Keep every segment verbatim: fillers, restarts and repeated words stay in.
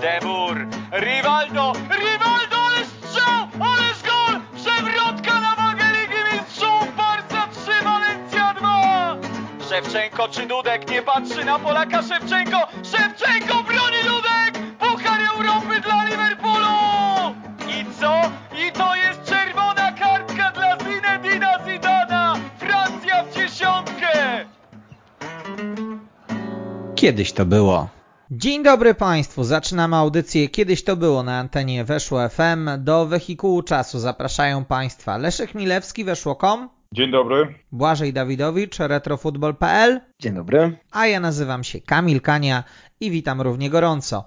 Debur, Rivaldo, Rivaldo, ale strzał, ale gol! Przewrotka na wagę Ligi Mistrzów, Barca trzy, Walencja dwa! Szewczenko czy Dudek, nie patrzy na Polaka Szewczenko, Szewczenko broni Dudek! Puchar Europy dla Liverpoolu! I co? I to jest czerwona kartka dla Zinedina Zidana! Francja w dziesiątkę! Kiedyś to było. Dzień dobry Państwu, zaczynamy audycję Kiedyś to było na antenie Weszło F M. Do wehikułu czasu zapraszają Państwa Leszek Milewski, Weszło kropka com. Dzień dobry. Błażej Dawidowicz, retro futbol kropka p l. Dzień dobry. A ja nazywam się Kamil Kania i witam równie gorąco.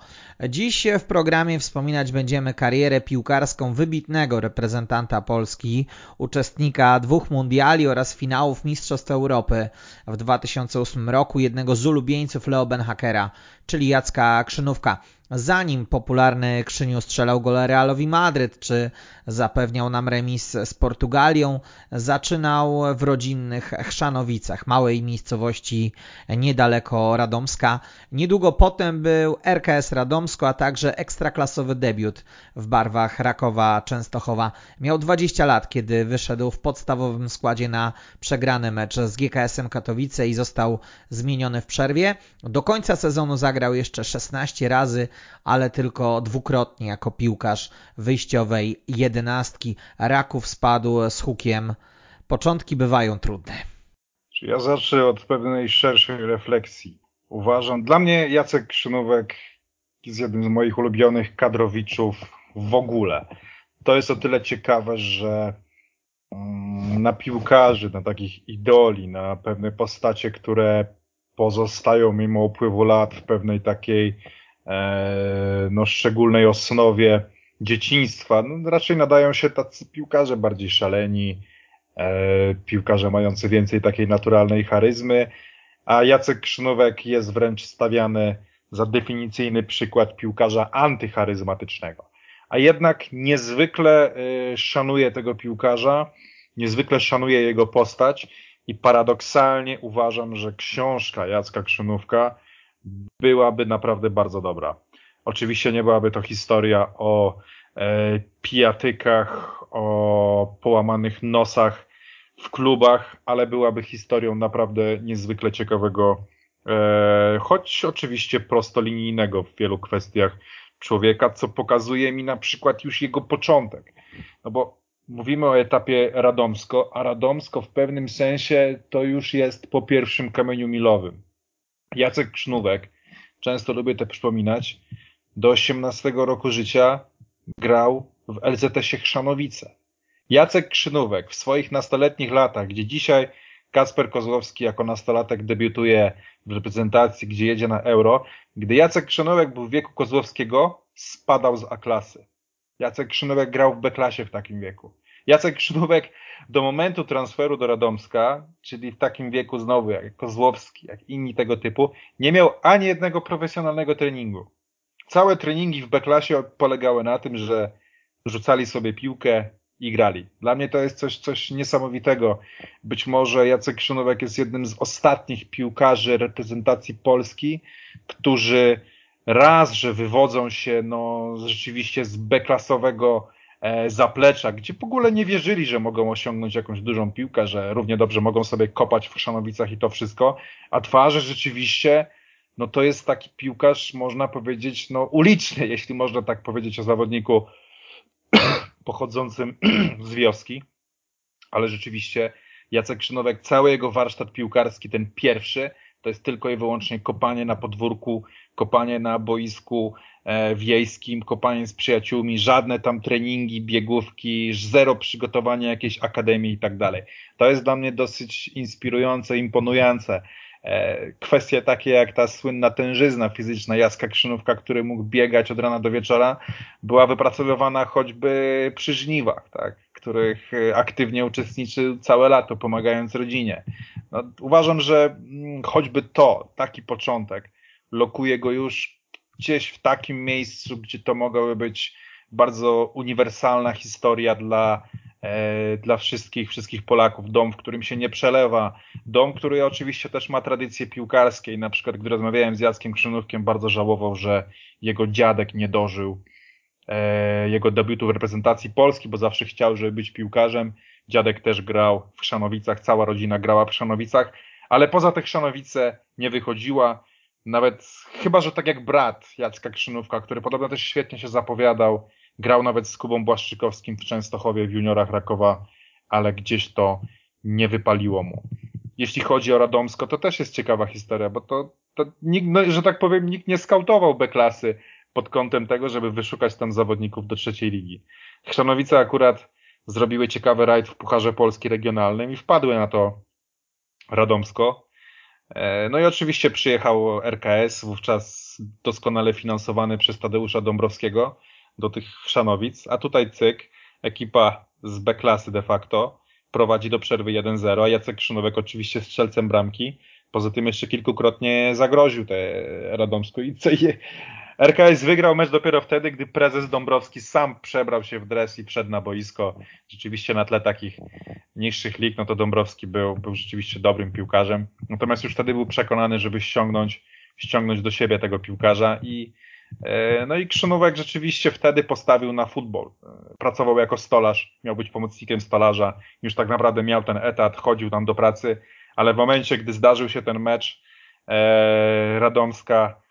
Dziś w programie wspominać będziemy karierę piłkarską wybitnego reprezentanta Polski, uczestnika dwóch mundiali oraz finałów Mistrzostw Europy w dwa tysiące ósmym roku, jednego z ulubieńców Leo Beenhakkera, czyli Jacka Krzynówka. Zanim popularny Krzyniu strzelał gole Realowi Madryt, czy zapewniał nam remis z Portugalią, zaczynał w rodzinnych Chrzanowicach, małej miejscowości niedaleko Radomska. Niedługo potem był R K S Radomsko, a także ekstraklasowy debiut w barwach Rakowa Częstochowa. Miał dwadzieścia lat, kiedy wyszedł w podstawowym składzie na przegrany mecz z G K S-em Katowice i został zmieniony w przerwie. Do końca sezonu zagrał jeszcze szesnaście razy, ale tylko dwukrotnie jako piłkarz wyjściowej jedenastki. Raków spadł z hukiem. Początki bywają trudne. Ja zacznę od pewnej szerszej refleksji. Uważam, dla mnie Jacek Krzynówek jest jednym z moich ulubionych kadrowiczów w ogóle. To jest o tyle ciekawe, że na piłkarzy, na takich idoli, na pewne postacie, które pozostają mimo upływu lat w pewnej takiej no szczególnej osnowie dzieciństwa, no, raczej nadają się tacy piłkarze bardziej szaleni, e, piłkarze mający więcej takiej naturalnej charyzmy, a Jacek Krzynówek jest wręcz stawiany za definicyjny przykład piłkarza antycharyzmatycznego. A jednak niezwykle e, szanuję tego piłkarza, niezwykle szanuję jego postać i paradoksalnie uważam, że książka Jacka Krzynówka byłaby naprawdę bardzo dobra. Oczywiście nie byłaby to historia o e, pijatykach, o połamanych nosach w klubach, ale byłaby historią naprawdę niezwykle ciekawego, e, choć oczywiście prostolinijnego w wielu kwestiach człowieka, co pokazuje mi na przykład już jego początek. No bo mówimy o etapie Radomsko, a Radomsko w pewnym sensie to już jest po pierwszym kamieniu milowym. Jacek Krzynówek, często lubię to przypominać, do osiemnastego roku życia grał w L Z S-ie Chrzanowice. Jacek Krzynówek w swoich nastoletnich latach, gdzie dzisiaj Kasper Kozłowski jako nastolatek debiutuje w reprezentacji, gdzie jedzie na Euro, gdy Jacek Krzynówek był w wieku Kozłowskiego, spadał z A-klasy. Jacek Krzynówek grał w B-klasie w takim wieku. Jacek Krzynówek do momentu transferu do Radomska, czyli w takim wieku znowu jak Kozłowski, jak inni tego typu, nie miał ani jednego profesjonalnego treningu. Całe treningi w B-klasie polegały na tym, że rzucali sobie piłkę i grali. Dla mnie to jest coś, coś niesamowitego. Być może Jacek Krzynówek jest jednym z ostatnich piłkarzy reprezentacji Polski, którzy raz, że wywodzą się no, rzeczywiście z B-klasowego zaplecza, gdzie w ogóle nie wierzyli, że mogą osiągnąć jakąś dużą piłkę, że równie dobrze mogą sobie kopać w Chrzanowicach i to wszystko, a Twarze rzeczywiście, no to jest taki piłkarz, można powiedzieć, no uliczny, jeśli można tak powiedzieć o zawodniku pochodzącym z wioski, ale rzeczywiście Jacek Krzynówek, cały jego warsztat piłkarski, ten pierwszy, to jest tylko i wyłącznie kopanie na podwórku, kopanie na boisku e, wiejskim, kopanie z przyjaciółmi, żadne tam treningi, biegówki, zero przygotowania jakiejś akademii i tak dalej. To jest dla mnie dosyć inspirujące, imponujące. E, kwestie takie jak ta słynna tężyzna fizyczna Jacka Krzynówka, który mógł biegać od rana do wieczora, była wypracowywana choćby przy żniwach, tak? Których aktywnie uczestniczy całe lato, pomagając rodzinie. No, uważam, że choćby to, taki początek, lokuje go już gdzieś w takim miejscu, gdzie to mogłaby być bardzo uniwersalna historia dla dla wszystkich, wszystkich Polaków, dom, w którym się nie przelewa, dom, który oczywiście też ma tradycje piłkarskie i na przykład gdy rozmawiałem z Jackiem Krzynówkiem, bardzo żałował, że jego dziadek nie dożył e, jego debiutu w reprezentacji Polski, bo zawsze chciał, żeby być piłkarzem. Dziadek też grał w Chrzanowicach, cała rodzina grała w Chrzanowicach, ale poza te Chrzanowice nie wychodziła, nawet chyba, że tak jak brat Jacka Krzynówka, który podobno też świetnie się zapowiadał, grał nawet z Kubą Błaszczykowskim w Częstochowie w juniorach Rakowa, ale gdzieś to nie wypaliło mu. Jeśli chodzi o Radomsko, to też jest ciekawa historia, bo to, to nikt, no, że tak powiem, nikt nie skautował B-klasy pod kątem tego, żeby wyszukać tam zawodników do trzeciej ligi. Chrzanowice akurat zrobiły ciekawy rajd w Pucharze Polski Regionalnym i wpadły na to Radomsko. No i oczywiście przyjechał R K S, wówczas doskonale finansowany przez Tadeusza Dąbrowskiego, do tych Chrzanowic, a tutaj cyk, ekipa z B-klasy de facto prowadzi do przerwy jeden zero, a Jacek Krzynówek oczywiście strzelcem bramki, poza tym jeszcze kilkukrotnie zagroził te Radomsku i R K S wygrał mecz dopiero wtedy, gdy prezes Dąbrowski sam przebrał się w dres i wszedł na boisko. Rzeczywiście na tle takich niższych lig, no to Dąbrowski był, był rzeczywiście dobrym piłkarzem, natomiast już wtedy był przekonany, żeby ściągnąć, ściągnąć do siebie tego piłkarza i No i Krzynówek rzeczywiście wtedy postawił na futbol. Pracował jako stolarz, miał być pomocnikiem stolarza, już tak naprawdę miał ten etat, chodził tam do pracy, ale w momencie, gdy zdarzył się ten mecz e, Radomska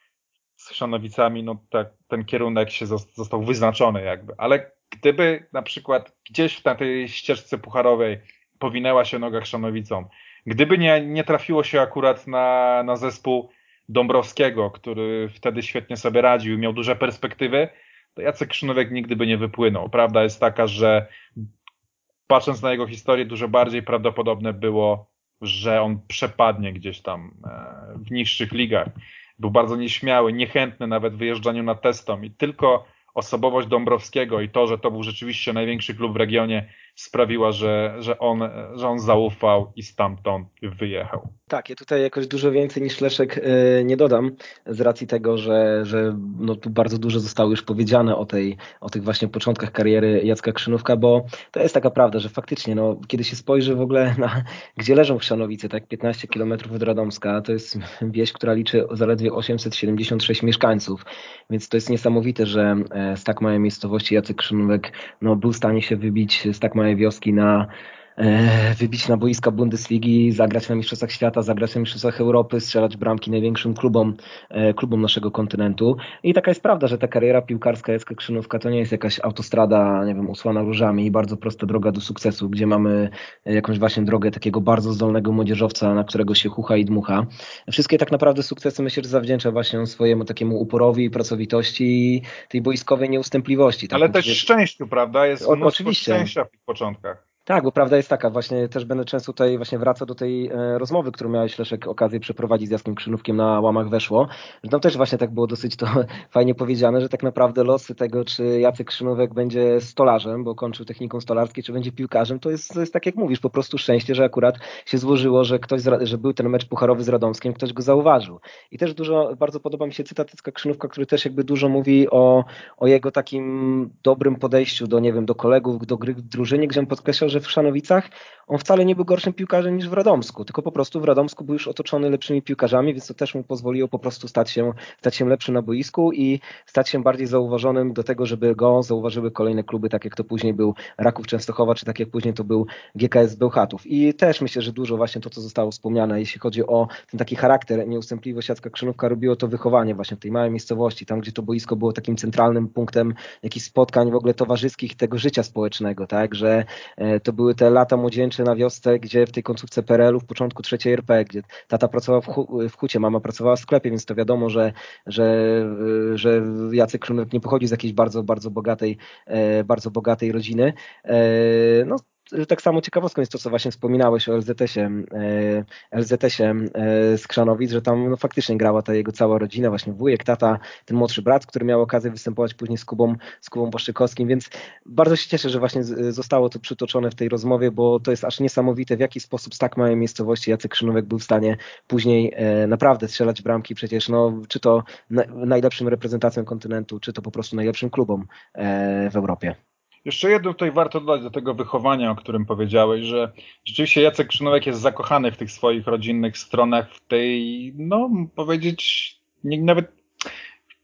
z Chrzanowicami, no tak, ten kierunek się został wyznaczony jakby. Ale gdyby na przykład gdzieś w tej ścieżce pucharowej powinęła się noga Chrzanowicom, gdyby nie, nie trafiło się akurat na, na zespół Dąbrowskiego, który wtedy świetnie sobie radził i miał duże perspektywy, to Jacek Krzynówek nigdy by nie wypłynął. Prawda jest taka, że patrząc na jego historię, dużo bardziej prawdopodobne było, że on przepadnie gdzieś tam w niższych ligach. Był bardzo nieśmiały, niechętny nawet w wyjeżdżaniu na testom i tylko osobowość Dąbrowskiego i to, że to był rzeczywiście największy klub w regionie, sprawiła, że, że, on, że on zaufał i stamtąd wyjechał. Tak, ja tutaj jakoś dużo więcej niż Leszek nie dodam, z racji tego, że, że no tu bardzo dużo zostało już powiedziane o, tej, o tych właśnie początkach kariery Jacka Krzynówka, bo to jest taka prawda, że faktycznie, no, kiedy się spojrzy w ogóle na gdzie leżą Chrzanowice, tak piętnaście kilometrów od Radomska, to jest wieś, która liczy zaledwie osiemset siedemdziesiąt sześć mieszkańców, więc to jest niesamowite, że z tak małej miejscowości Jacek Krzynówek no, był w stanie się wybić z tak małej wioski na e, wybić na boiska Bundesligi, zagrać na mistrzostwach świata, zagrać na mistrzostwach Europy, strzelać bramki największym klubom, e, klubom naszego kontynentu. I taka jest prawda, że ta kariera piłkarska Jacka Krzynówka to nie jest jakaś autostrada, nie wiem, usłana różami i bardzo prosta droga do sukcesu, gdzie mamy jakąś właśnie drogę takiego bardzo zdolnego młodzieżowca, na którego się hucha i dmucha. Wszystkie tak naprawdę sukcesy myślę, że zawdzięcza właśnie swojemu takiemu uporowi, pracowitości i tej boiskowej nieustępliwości. Tak? Ale też jest... szczęściu, prawda? Jest o, mnóstwo oczywiście. Szczęścia w tych początkach. Tak, bo prawda jest taka, właśnie też będę często tutaj właśnie wracał do tej e, rozmowy, którą miałeś, Leszek, okazję przeprowadzić z Jackiem Krzynówkiem na łamach Weszło, że tam też właśnie tak było dosyć to fajnie powiedziane, że tak naprawdę losy tego, czy Jacek Krzynówek będzie stolarzem, bo kończył techniką stolarską, czy będzie piłkarzem, to jest, to jest tak jak mówisz, po prostu szczęście, że akurat się złożyło, że ktoś, z, że był ten mecz pucharowy z Radomskiem, ktoś go zauważył. I też dużo, bardzo podoba mi się cytat Jacka Krzynówka, który też jakby dużo mówi o, o jego takim dobrym podejściu do, nie wiem, do kolegów, do gry w drużynie, gdzie on podkreślał, że w Chrzanowicach on wcale nie był gorszym piłkarzem niż w Radomsku, tylko po prostu w Radomsku był już otoczony lepszymi piłkarzami, więc to też mu pozwoliło po prostu stać się, stać się lepszym na boisku i stać się bardziej zauważonym do tego, żeby go zauważyły kolejne kluby, tak jak to później był Raków Częstochowa, czy tak jak później to był G K S Bełchatów. I też myślę, że dużo właśnie to, co zostało wspomniane, jeśli chodzi o ten taki charakter, nieustępliwość Jacka Krzynówka, robiło to wychowanie właśnie w tej małej miejscowości, tam gdzie to boisko było takim centralnym punktem jakichś spotkań w ogóle towarzyskich, tego życia społecznego, tak, że to były te lata młodzieńcze na wiosce, gdzie w tej końcówce P R L-u, w początku trzeciej R P, gdzie tata pracował w, hu- w hucie, mama pracowała w sklepie, więc to wiadomo, że, że, że Jacek Krzynówek nie pochodzi z jakiejś bardzo, bardzo bogatej, bardzo bogatej rodziny. No, tak samo ciekawostką jest to, co właśnie wspominałeś o L Z S-ie, L Z S-ie z Chrzanowic, że tam no, faktycznie grała ta jego cała rodzina, właśnie wujek, tata, ten młodszy brat, który miał okazję występować później z Kubą, z Kubą Błaszczykowskim, więc bardzo się cieszę, że właśnie zostało to przytoczone w tej rozmowie, bo to jest aż niesamowite, w jaki sposób z tak małej miejscowości Jacek Krzynówek był w stanie później naprawdę strzelać bramki, przecież no, czy to najlepszym reprezentacjom kontynentu, czy to po prostu najlepszym klubom w Europie. Jeszcze jedno tutaj warto dodać do tego wychowania, o którym powiedziałeś, że rzeczywiście Jacek Krzynówek jest zakochany w tych swoich rodzinnych stronach, w tej, no powiedzieć, nie, nawet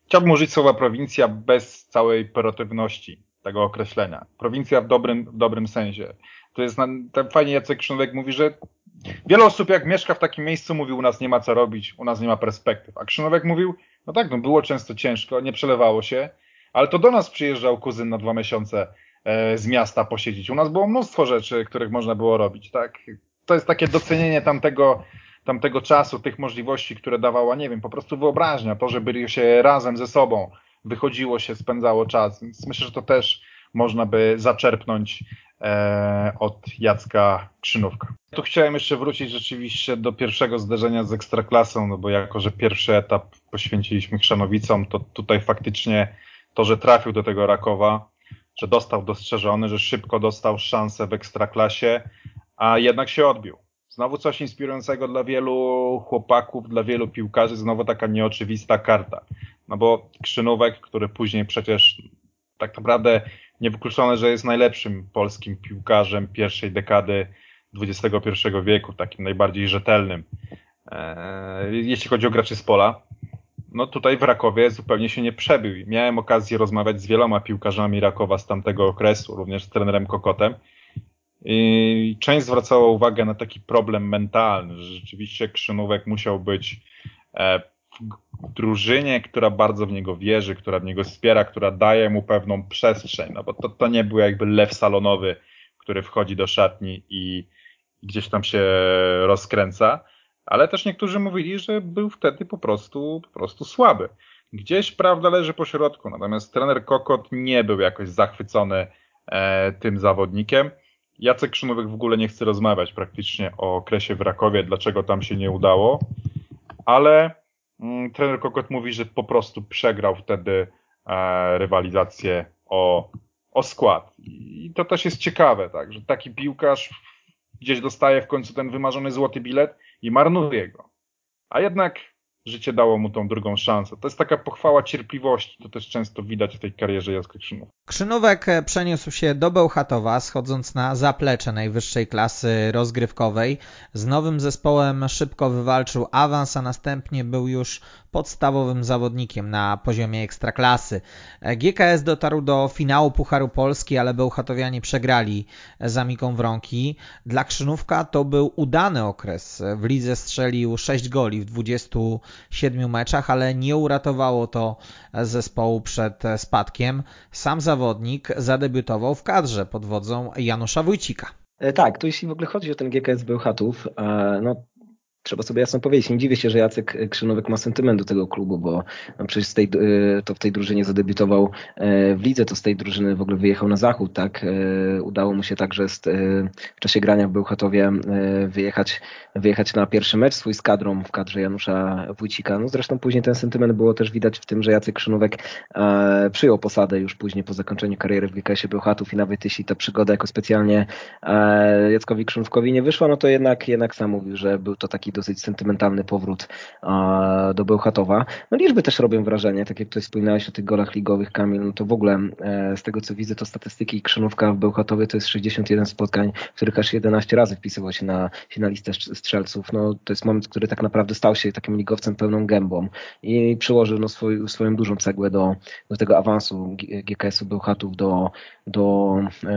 chciałbym użyć słowa prowincja bez całej pejoratywności tego określenia. Prowincja w dobrym, w dobrym sensie. To jest, tam fajnie Jacek Krzynówek mówi, że wiele osób jak mieszka w takim miejscu mówi, u nas nie ma co robić, u nas nie ma perspektyw. A Krzynówek mówił, no tak, no było często ciężko, nie przelewało się, ale to do nas przyjeżdżał kuzyn na dwa miesiące e, z miasta posiedzieć. U nas było mnóstwo rzeczy, których można było robić, tak? To jest takie docenienie tamtego, tamtego czasu, tych możliwości, które dawała, nie wiem, po prostu wyobraźnia, to, że byli się razem ze sobą, wychodziło się, spędzało czas. Więc myślę, że to też można by zaczerpnąć e, od Jacka Krzynówka. Tu chciałem jeszcze wrócić rzeczywiście do pierwszego zderzenia z Ekstraklasą, no bo jako, że pierwszy etap poświęciliśmy Chrzanowicom, to tutaj faktycznie to, że trafił do tego Rakowa, że dostał dostrzeżony, że szybko dostał szansę w Ekstraklasie, a jednak się odbił. Znowu coś inspirującego dla wielu chłopaków, dla wielu piłkarzy, znowu taka nieoczywista karta. No bo Krzynówek, który później przecież tak naprawdę niewykluczone, że jest najlepszym polskim piłkarzem pierwszej dekady dwudziestego pierwszego wieku, takim najbardziej rzetelnym, eee, jeśli chodzi o graczy z pola. No tutaj w Rakowie zupełnie się nie przebił. Miałem okazję rozmawiać z wieloma piłkarzami Rakowa z tamtego okresu, również z trenerem Kokotem. I część zwracała uwagę na taki problem mentalny, że rzeczywiście Krzynówek musiał być w drużynie, która bardzo w niego wierzy, która w niego wspiera, która daje mu pewną przestrzeń, no bo to, to nie był jakby lew salonowy, który wchodzi do szatni i gdzieś tam się rozkręca. Ale też niektórzy mówili, że był wtedy po prostu, po prostu słaby. Gdzieś prawda leży po środku, natomiast trener Kokot nie był jakoś zachwycony e, tym zawodnikiem. Jacek Krzynówek w ogóle nie chce rozmawiać praktycznie o okresie w Rakowie, dlaczego tam się nie udało, ale mm, trener Kokot mówi, że po prostu przegrał wtedy e, rywalizację o, o skład. I to też jest ciekawe, tak, że taki piłkarz gdzieś dostaje w końcu ten wymarzony złoty bilet i marnuje go. A jednak życie dało mu tą drugą szansę. To jest taka pochwała cierpliwości, to też często widać w tej karierze Jacka Krzynówka. Krzynówek przeniósł się do Bełchatowa, schodząc na zaplecze najwyższej klasy rozgrywkowej. Z nowym zespołem szybko wywalczył awans, a następnie był już podstawowym zawodnikiem na poziomie ekstraklasy. G K S dotarł do finału Pucharu Polski, ale Bełchatowianie przegrali z Amiką Wronki. Dla Krzynówka to był udany okres. W lidze strzelił sześć goli w dwudziestu siedmiu meczach, ale nie uratowało to zespołu przed spadkiem. Sam zawodnik zadebiutował w kadrze pod wodzą Janusza Wójcika. Tak, to jeśli w ogóle chodzi o ten G K S Bełchatów, no trzeba sobie jasno powiedzieć, nie dziwię się, że Jacek Krzynówek ma sentyment do tego klubu, bo przecież z tej, to w tej drużynie zadebiutował w lidze, to z tej drużyny w ogóle wyjechał na zachód, tak? Udało mu się także z, w czasie grania w Bełchatowie wyjechać, wyjechać na pierwszy mecz swój z kadrą w kadrze Janusza Wójcika. No zresztą później ten sentyment było też widać w tym, że Jacek Krzynówek przyjął posadę już później po zakończeniu kariery w G K S-ie Bełchatów i nawet jeśli ta przygoda jako specjalnie Jackowi Krzynówkowi nie wyszła, no to jednak, jednak sam mówił, że był to taki dosyć sentymentalny powrót a, do Bełchatowa. No liczby też robią wrażenie, tak jak tutaj wspominałeś o tych golach ligowych, Kamil, no to w ogóle e, z tego co widzę, to statystyki Krzynówka w Bełchatowie to jest sześćdziesiąt jeden spotkań, w których aż jedenaście razy wpisywał się na, się na listę strzelców. No to jest moment, który tak naprawdę stał się takim ligowcem pełną gębą i przyłożył no, swój, swoją dużą cegłę do, do tego awansu G K S-u Bełchatów do, do,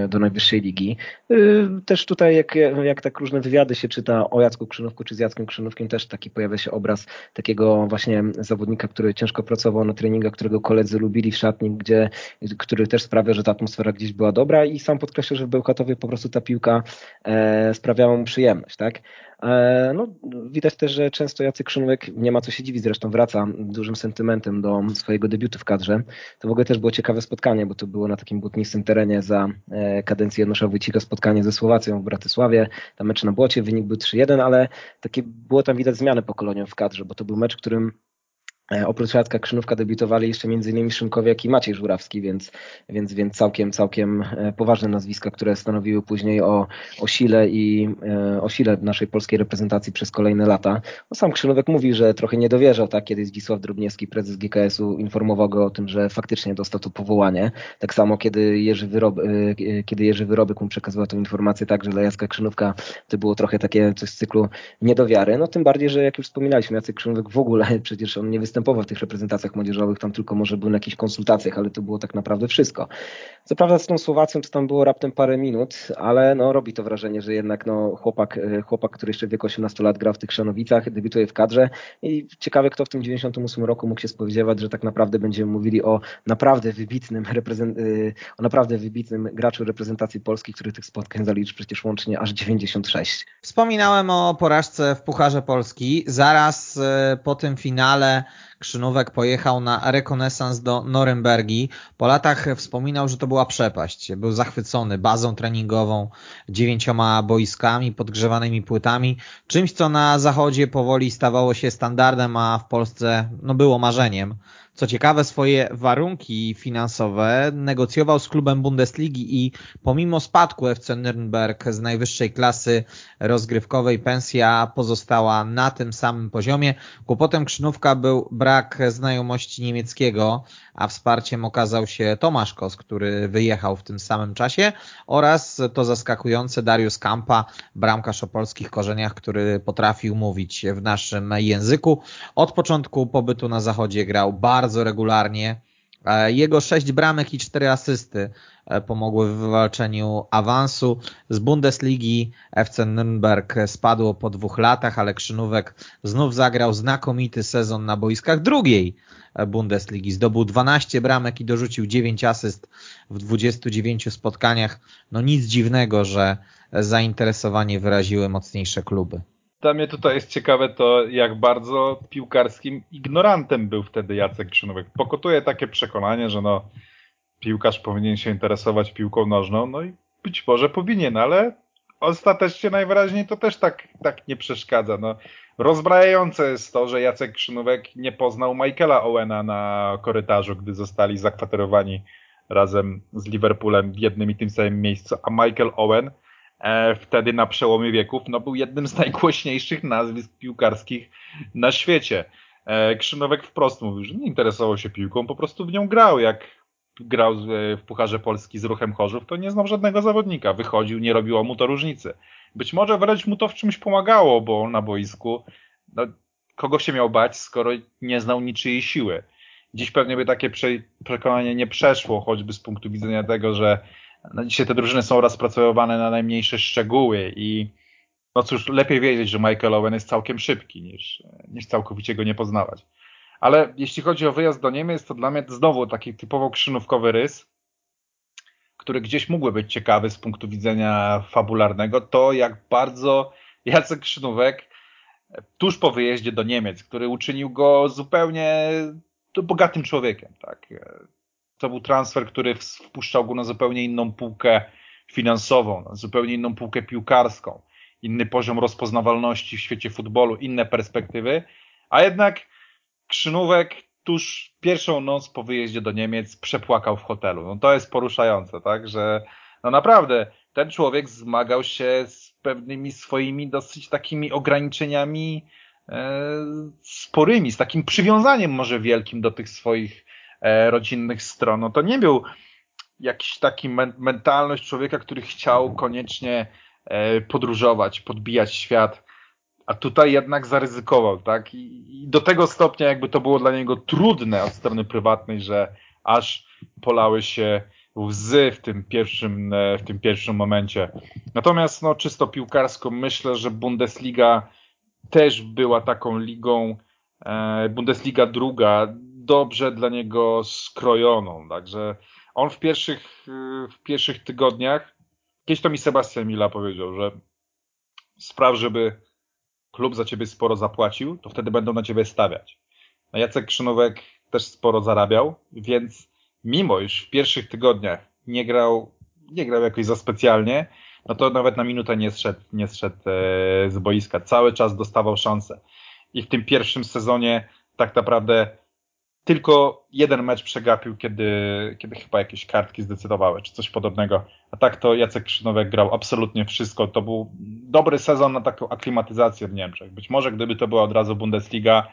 do najwyższej ligi. Y, też tutaj jak, jak tak różne wywiady się czyta o Jacku Krzynówku czy z Jackiem Krzynówkiem też taki pojawia się obraz takiego właśnie zawodnika, który ciężko pracował na treningach, którego koledzy lubili w szatni, gdzie, który też sprawia, że ta atmosfera gdzieś była dobra i sam podkreśla, że w Bełchatowie po prostu ta piłka e, sprawiała mu przyjemność, tak? E, no, widać też, że często Jacek Krzynówek, nie ma co się dziwić, zresztą wraca dużym sentymentem do swojego debiutu w kadrze. To w ogóle też było ciekawe spotkanie, bo to było na takim błotnistym terenie za e, kadencji Janusza Wójcika, spotkanie ze Słowacją w Bratysławie, tam mecz na błocie, wynik był trzy jeden, ale takie było tam widać zmianę pokoleniową w kadrze, bo to był mecz, w którym Oprócz Jacka Krzynówka debiutowali jeszcze m.in. Szymkowiak i Maciej Żurawski, więc, więc, więc całkiem, całkiem poważne nazwiska, które stanowiły później o, o sile i o sile naszej polskiej reprezentacji przez kolejne lata. No, sam Krzynówek mówi, że trochę nie dowierzał, tak? Kiedyś Zdzisław Drobniewski, prezes G K S u, informował go o tym, że faktycznie dostał to powołanie. Tak samo, kiedy Jerzy Wyroby, kiedy Jerzy Wyrobyk mu przekazywał tą informację, tak, że dla Jacka Krzynówka to było trochę takie coś z cyklu niedowiary. No tym bardziej, że jak już wspominaliśmy, Jacek Krzynówek w ogóle przecież on nie występował w tych reprezentacjach młodzieżowych, tam tylko może był na jakichś konsultacjach, ale to było tak naprawdę wszystko. Co prawda z tą Słowacją to tam było raptem parę minut, ale no robi to wrażenie, że jednak no, chłopak, chłopak, który jeszcze w wieku osiemnastu lat gra w tych Chrzanowicach, debiutuje w kadrze i ciekawe, kto w tym dziewięćdziesiątym ósmym roku mógł się spodziewać, że tak naprawdę będziemy mówili o naprawdę wybitnym reprezent... o naprawdę wybitnym graczu reprezentacji Polski, który tych spotkań zaliczy przecież łącznie aż dziewięćdziesiąt sześć. Wspominałem o porażce w Pucharze Polski. Zaraz po tym finale Krzynówek pojechał na rekonesans do Norymbergi. Po latach wspominał, że to była przepaść. Był zachwycony bazą treningową, dziewięcioma boiskami, podgrzewanymi płytami. Czymś, co na zachodzie powoli stawało się standardem, a w Polsce no, było marzeniem. Co ciekawe, swoje warunki finansowe negocjował z klubem Bundesligi i pomimo spadku F C Nürnberg z najwyższej klasy rozgrywkowej pensja pozostała na tym samym poziomie. Kłopotem Krzynówka był brak znajomości niemieckiego, a wsparciem okazał się Tomasz Kos, który wyjechał w tym samym czasie oraz to zaskakujące Dariusz Kampa, bramkarz o polskich korzeniach, który potrafił mówić w naszym języku. Od początku pobytu na zachodzie grał bardzo bardzo regularnie. Jego sześć bramek i cztery asysty pomogły w wywalczeniu awansu. Z Bundesligi F C Nürnberg spadło po dwóch latach, ale Krzynówek znów zagrał znakomity sezon na boiskach drugiej Bundesligi. Zdobył dwanaście bramek i dorzucił dziewięć asyst w dwudziestu dziewięciu spotkaniach. No nic dziwnego, że zainteresowanie wyraziły mocniejsze kluby. Dla mnie tutaj jest ciekawe to, jak bardzo piłkarskim ignorantem był wtedy Jacek Krzynówek. Pokutuje takie przekonanie, że no, piłkarz powinien się interesować piłką nożną, no i być może powinien, ale ostatecznie najwyraźniej to też tak, tak nie przeszkadza. No, rozbrajające jest to, że Jacek Krzynówek nie poznał Michaela Owena na korytarzu, gdy zostali zakwaterowani razem z Liverpoolem w jednym i tym samym miejscu, a Michael Owen wtedy na przełomie wieków no, był jednym z najgłośniejszych nazwisk piłkarskich na świecie. Krzynówek wprost mówił, że nie interesował się piłką, po prostu w nią grał. Jak grał w Pucharze Polski z Ruchem Chorzów, to nie znał żadnego zawodnika. Wychodził, nie robiło mu to różnicy. Być może wręcz mu to w czymś pomagało, bo na boisku no, kogo się miał bać, skoro nie znał niczyjej siły. Dziś pewnie by takie przekonanie nie przeszło, choćby z punktu widzenia tego, że no dzisiaj te drużyny są rozpracowywane na najmniejsze szczegóły i no cóż, lepiej wiedzieć, że Michael Owen jest całkiem szybki, niż, niż całkowicie go nie poznawać. Ale jeśli chodzi o wyjazd do Niemiec, to dla mnie znowu taki typowo krzynówkowy rys, który gdzieś mógłby być ciekawy z punktu widzenia fabularnego, to jak bardzo Jacek Krzynówek tuż po wyjeździe do Niemiec, który uczynił go zupełnie bogatym człowiekiem, tak. To był transfer, który wpuszczał go na zupełnie inną półkę finansową, na zupełnie inną półkę piłkarską, inny poziom rozpoznawalności w świecie futbolu, inne perspektywy, a jednak Krzynówek tuż pierwszą noc po wyjeździe do Niemiec przepłakał w hotelu. No to jest poruszające, tak, że no naprawdę ten człowiek zmagał się z pewnymi swoimi dosyć takimi ograniczeniami e, sporymi, z takim przywiązaniem może wielkim do tych swoich rodzinnych stron. No to nie był jakiś taki men- mentalność człowieka, który chciał koniecznie e, podróżować, podbijać świat, a tutaj jednak zaryzykował, tak? I, I do tego stopnia jakby to było dla niego trudne od strony prywatnej, że aż polały się łzy w tym pierwszym, w tym pierwszym momencie. Natomiast no, czysto piłkarsko myślę, że Bundesliga też była taką ligą, e, Bundesliga druga, dobrze dla niego skrojoną. Także on w pierwszych, w pierwszych tygodniach, kiedyś to mi Sebastian Mila powiedział, że spraw, żeby klub za ciebie sporo zapłacił, to wtedy będą na ciebie stawiać. A Jacek Krzynówek też sporo zarabiał, więc mimo iż w pierwszych tygodniach nie grał, nie grał jakoś za specjalnie, no to nawet na minutę nie zszedł, nie zszedł z boiska. Cały czas dostawał szansę. I w tym pierwszym sezonie tak naprawdę Tylko jeden mecz przegapił, kiedy, kiedy chyba jakieś kartki zdecydowały, czy coś podobnego. A tak to Jacek Krzynówek grał absolutnie wszystko. To był dobry sezon na taką aklimatyzację w Niemczech. Być może gdyby to była od razu Bundesliga,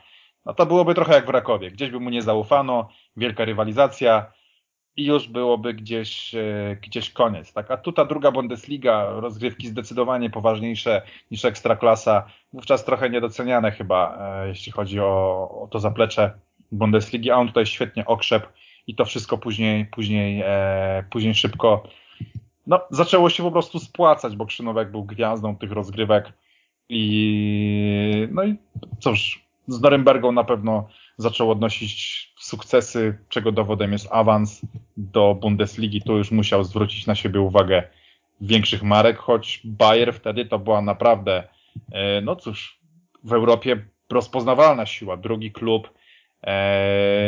no to byłoby trochę jak w Rakowie. Gdzieś by mu nie zaufano, wielka rywalizacja i już byłoby gdzieś, gdzieś koniec. Tak? A tu ta druga Bundesliga, rozgrywki zdecydowanie poważniejsze niż Ekstraklasa. Wówczas trochę niedoceniane chyba, jeśli chodzi o, o to zaplecze Bundesligi, a on tutaj świetnie okrzep i to wszystko później, później, e, później szybko no, zaczęło się po prostu spłacać, bo Krzynówek był gwiazdą tych rozgrywek i no i cóż, z Norymbergą na pewno zaczął odnosić sukcesy, czego dowodem jest awans do Bundesligi. Tu już musiał zwrócić na siebie uwagę większych marek, choć Bayer wtedy to była naprawdę e, no cóż, w Europie rozpoznawalna siła, drugi klub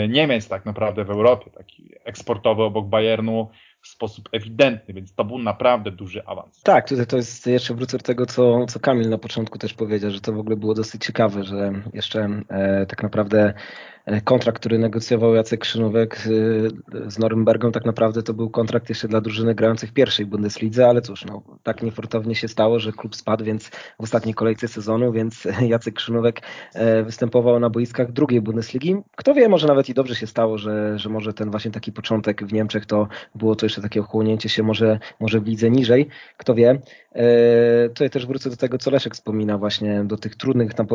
Niemiec tak naprawdę w Europie, taki eksportowy obok Bayernu w sposób ewidentny, więc to był naprawdę duży awans. Tak, tutaj to jest, jeszcze wrócę do tego, co, co Kamil na początku też powiedział, że to w ogóle było dosyć ciekawe, że jeszcze e, tak naprawdę kontrakt, który negocjował Jacek Krzynówek z Norymbergą, tak naprawdę to był kontrakt jeszcze dla drużyny grających w pierwszej Bundeslidze, ale cóż, no tak niefortunnie się stało, że klub spadł, więc w ostatniej kolejce sezonu, więc Jacek Krzynówek występował na boiskach drugiej Bundesligi. Kto wie, może nawet i dobrze się stało, że, że może ten właśnie taki początek w Niemczech to było to jeszcze takie ochłonięcie się może, może w lidze niżej, kto wie. Tutaj też wrócę do tego, co Leszek wspomina właśnie, do tych trudnych, tam,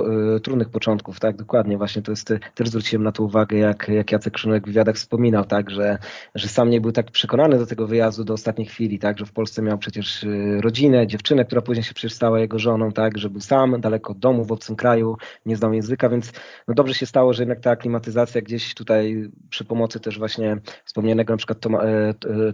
trudnych początków, tak, dokładnie, właśnie to jest, też zwróciłem na to uwagę, jak, jak Jacek Krzynówek w wywiadach wspominał, tak, że, że sam nie był tak przekonany do tego wyjazdu do ostatniej chwili, tak, że w Polsce miał przecież rodzinę, dziewczynę, która później się przecież stała jego żoną, tak, że był sam, daleko od domu, w obcym kraju, nie znał języka, więc no dobrze się stało, że jednak ta aklimatyzacja gdzieś tutaj przy pomocy też właśnie wspomnianego na przykład Toma,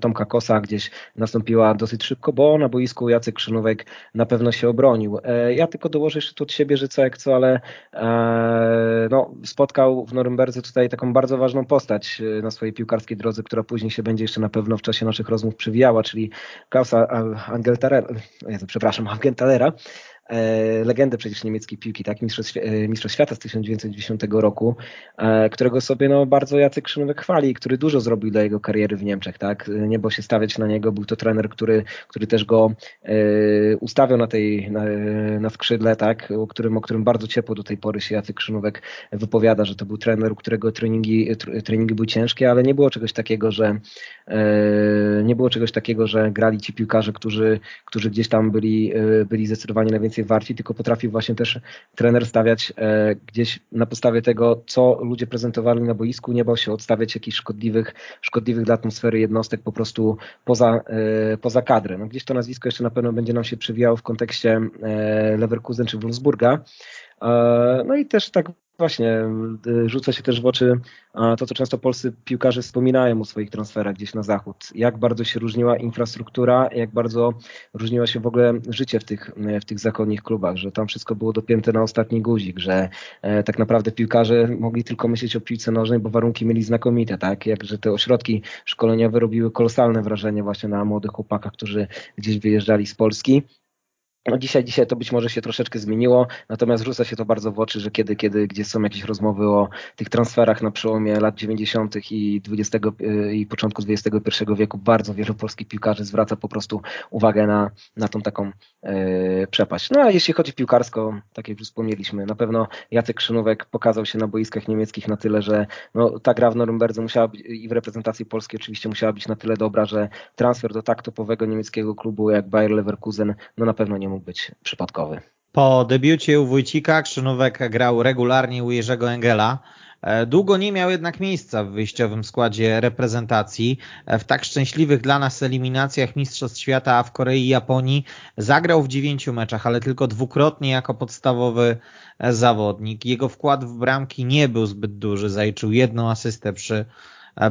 Tomka Kosa gdzieś nastąpiła dosyć szybko, bo na boisku Jacek Krzynówek na pewno się obronił. Ja tylko dołożę jeszcze tu od siebie, że co jak co, ale e, no, spotkał w Norymberdze tutaj taką bardzo ważną postać na swojej piłkarskiej drodze, która później się będzie jeszcze na pewno w czasie naszych rozmów przewijała, czyli Klausa Augenthalera, przepraszam, Augenthalera, legendę przecież niemieckiej piłki, tak, mistrza świata z tysiąc dziewięćset dziewięćdziesiątego roku, którego sobie no, bardzo Jacek Krzynówek chwali, który dużo zrobił dla jego kariery w Niemczech, tak, nie bał się stawiać na niego, był to trener, który, który też go y, ustawiał na tej, na, na skrzydle, tak, o którym, o którym bardzo ciepło do tej pory się Jacek Krzynówek wypowiada, że to był trener, u którego treningi, treningi były ciężkie, ale nie było czegoś takiego, że y, nie było czegoś takiego, że grali ci piłkarze, którzy, którzy gdzieś tam byli, byli zdecydowanie najwięcej warci, tylko potrafił właśnie też trener stawiać e, gdzieś na podstawie tego, co ludzie prezentowali na boisku, nie bał się odstawiać jakichś szkodliwych, szkodliwych dla atmosfery jednostek po prostu poza, e, poza kadrę. No, gdzieś to nazwisko jeszcze na pewno będzie nam się przewijało w kontekście e, Leverkusen czy Wolfsburga. E, no i też tak właśnie rzuca się też w oczy to, co często polscy piłkarze wspominają o swoich transferach gdzieś na zachód. Jak bardzo się różniła infrastruktura, jak bardzo różniło się w ogóle życie w tych, w tych zachodnich klubach, że tam wszystko było dopięte na ostatni guzik, że e, tak naprawdę piłkarze mogli tylko myśleć o piłce nożnej, bo warunki mieli znakomite, tak? Jak, że te ośrodki szkoleniowe robiły kolosalne wrażenie właśnie na młodych chłopakach, którzy gdzieś wyjeżdżali z Polski. No dzisiaj, dzisiaj to być może się troszeczkę zmieniło, natomiast rzuca się to bardzo w oczy, że kiedy, kiedy gdzie są jakieś rozmowy o tych transferach na przełomie lat dziewięćdziesiątych i, i początku dwudziestego pierwszego wieku, bardzo wielu polskich piłkarzy zwraca po prostu uwagę na, na tą taką e, przepaść. No a jeśli chodzi piłkarsko, tak jak już wspomnieliśmy, na pewno Jacek Krzynówek pokazał się na boiskach niemieckich na tyle, że no, ta gra w Norymberdze musiała być, i w reprezentacji polskiej oczywiście musiała być na tyle dobra, że transfer do tak topowego niemieckiego klubu jak Bayer Leverkusen no na pewno nie mógł być przypadkowy. Po debiucie u Wójcika Krzynówek grał regularnie u Jerzego Engela. Długo nie miał jednak miejsca w wyjściowym składzie reprezentacji. W tak szczęśliwych dla nas eliminacjach Mistrzostw Świata w Korei i Japonii zagrał w dziewięciu meczach, ale tylko dwukrotnie jako podstawowy zawodnik. Jego wkład w bramki nie był zbyt duży. Zaliczył jedną asystę przy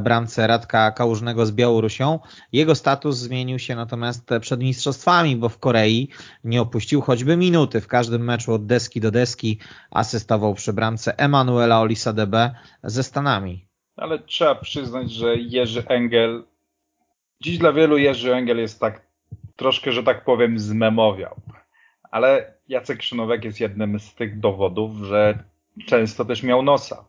bramce Radka Kałużnego z Białorusią. Jego status zmienił się natomiast przed mistrzostwami, bo w Korei nie opuścił choćby minuty. W każdym meczu od deski do deski asystował przy bramce Emanuela Olisadebe ze Stanami. Ale trzeba przyznać, że Jerzy Engel, dziś dla wielu Jerzy Engel jest tak troszkę, że tak powiem, zmemowiał. Ale Jacek Krzynówek jest jednym z tych dowodów, że często też miał nosa.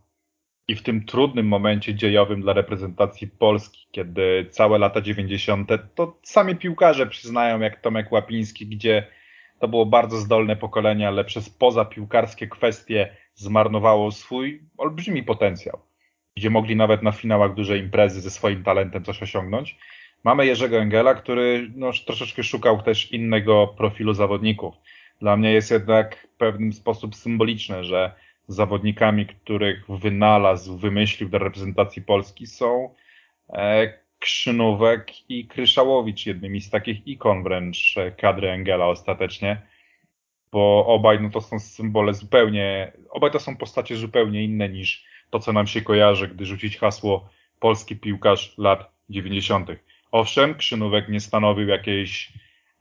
i w tym trudnym momencie dziejowym dla reprezentacji Polski, kiedy całe lata dziewięćdziesiąte to sami piłkarze przyznają, jak Tomek Łapiński, gdzie to było bardzo zdolne pokolenie, ale przez pozapiłkarskie kwestie zmarnowało swój olbrzymi potencjał, gdzie mogli nawet na finałach dużej imprezy ze swoim talentem coś osiągnąć. Mamy Jerzego Engela, który no, troszeczkę szukał też innego profilu zawodników. Dla mnie jest jednak w pewnym sposób symboliczne, że zawodnikami, których wynalazł, wymyślił do reprezentacji Polski są Krzynówek i Kryszałowicz, jednymi z takich ikon wręcz kadry Engela ostatecznie, bo obaj no to są symbole zupełnie, obaj to są postacie zupełnie inne niż to, co nam się kojarzy, gdy rzucić hasło polski piłkarz lat dziewięćdziesiątych. Owszem, Krzynówek nie stanowił jakiejś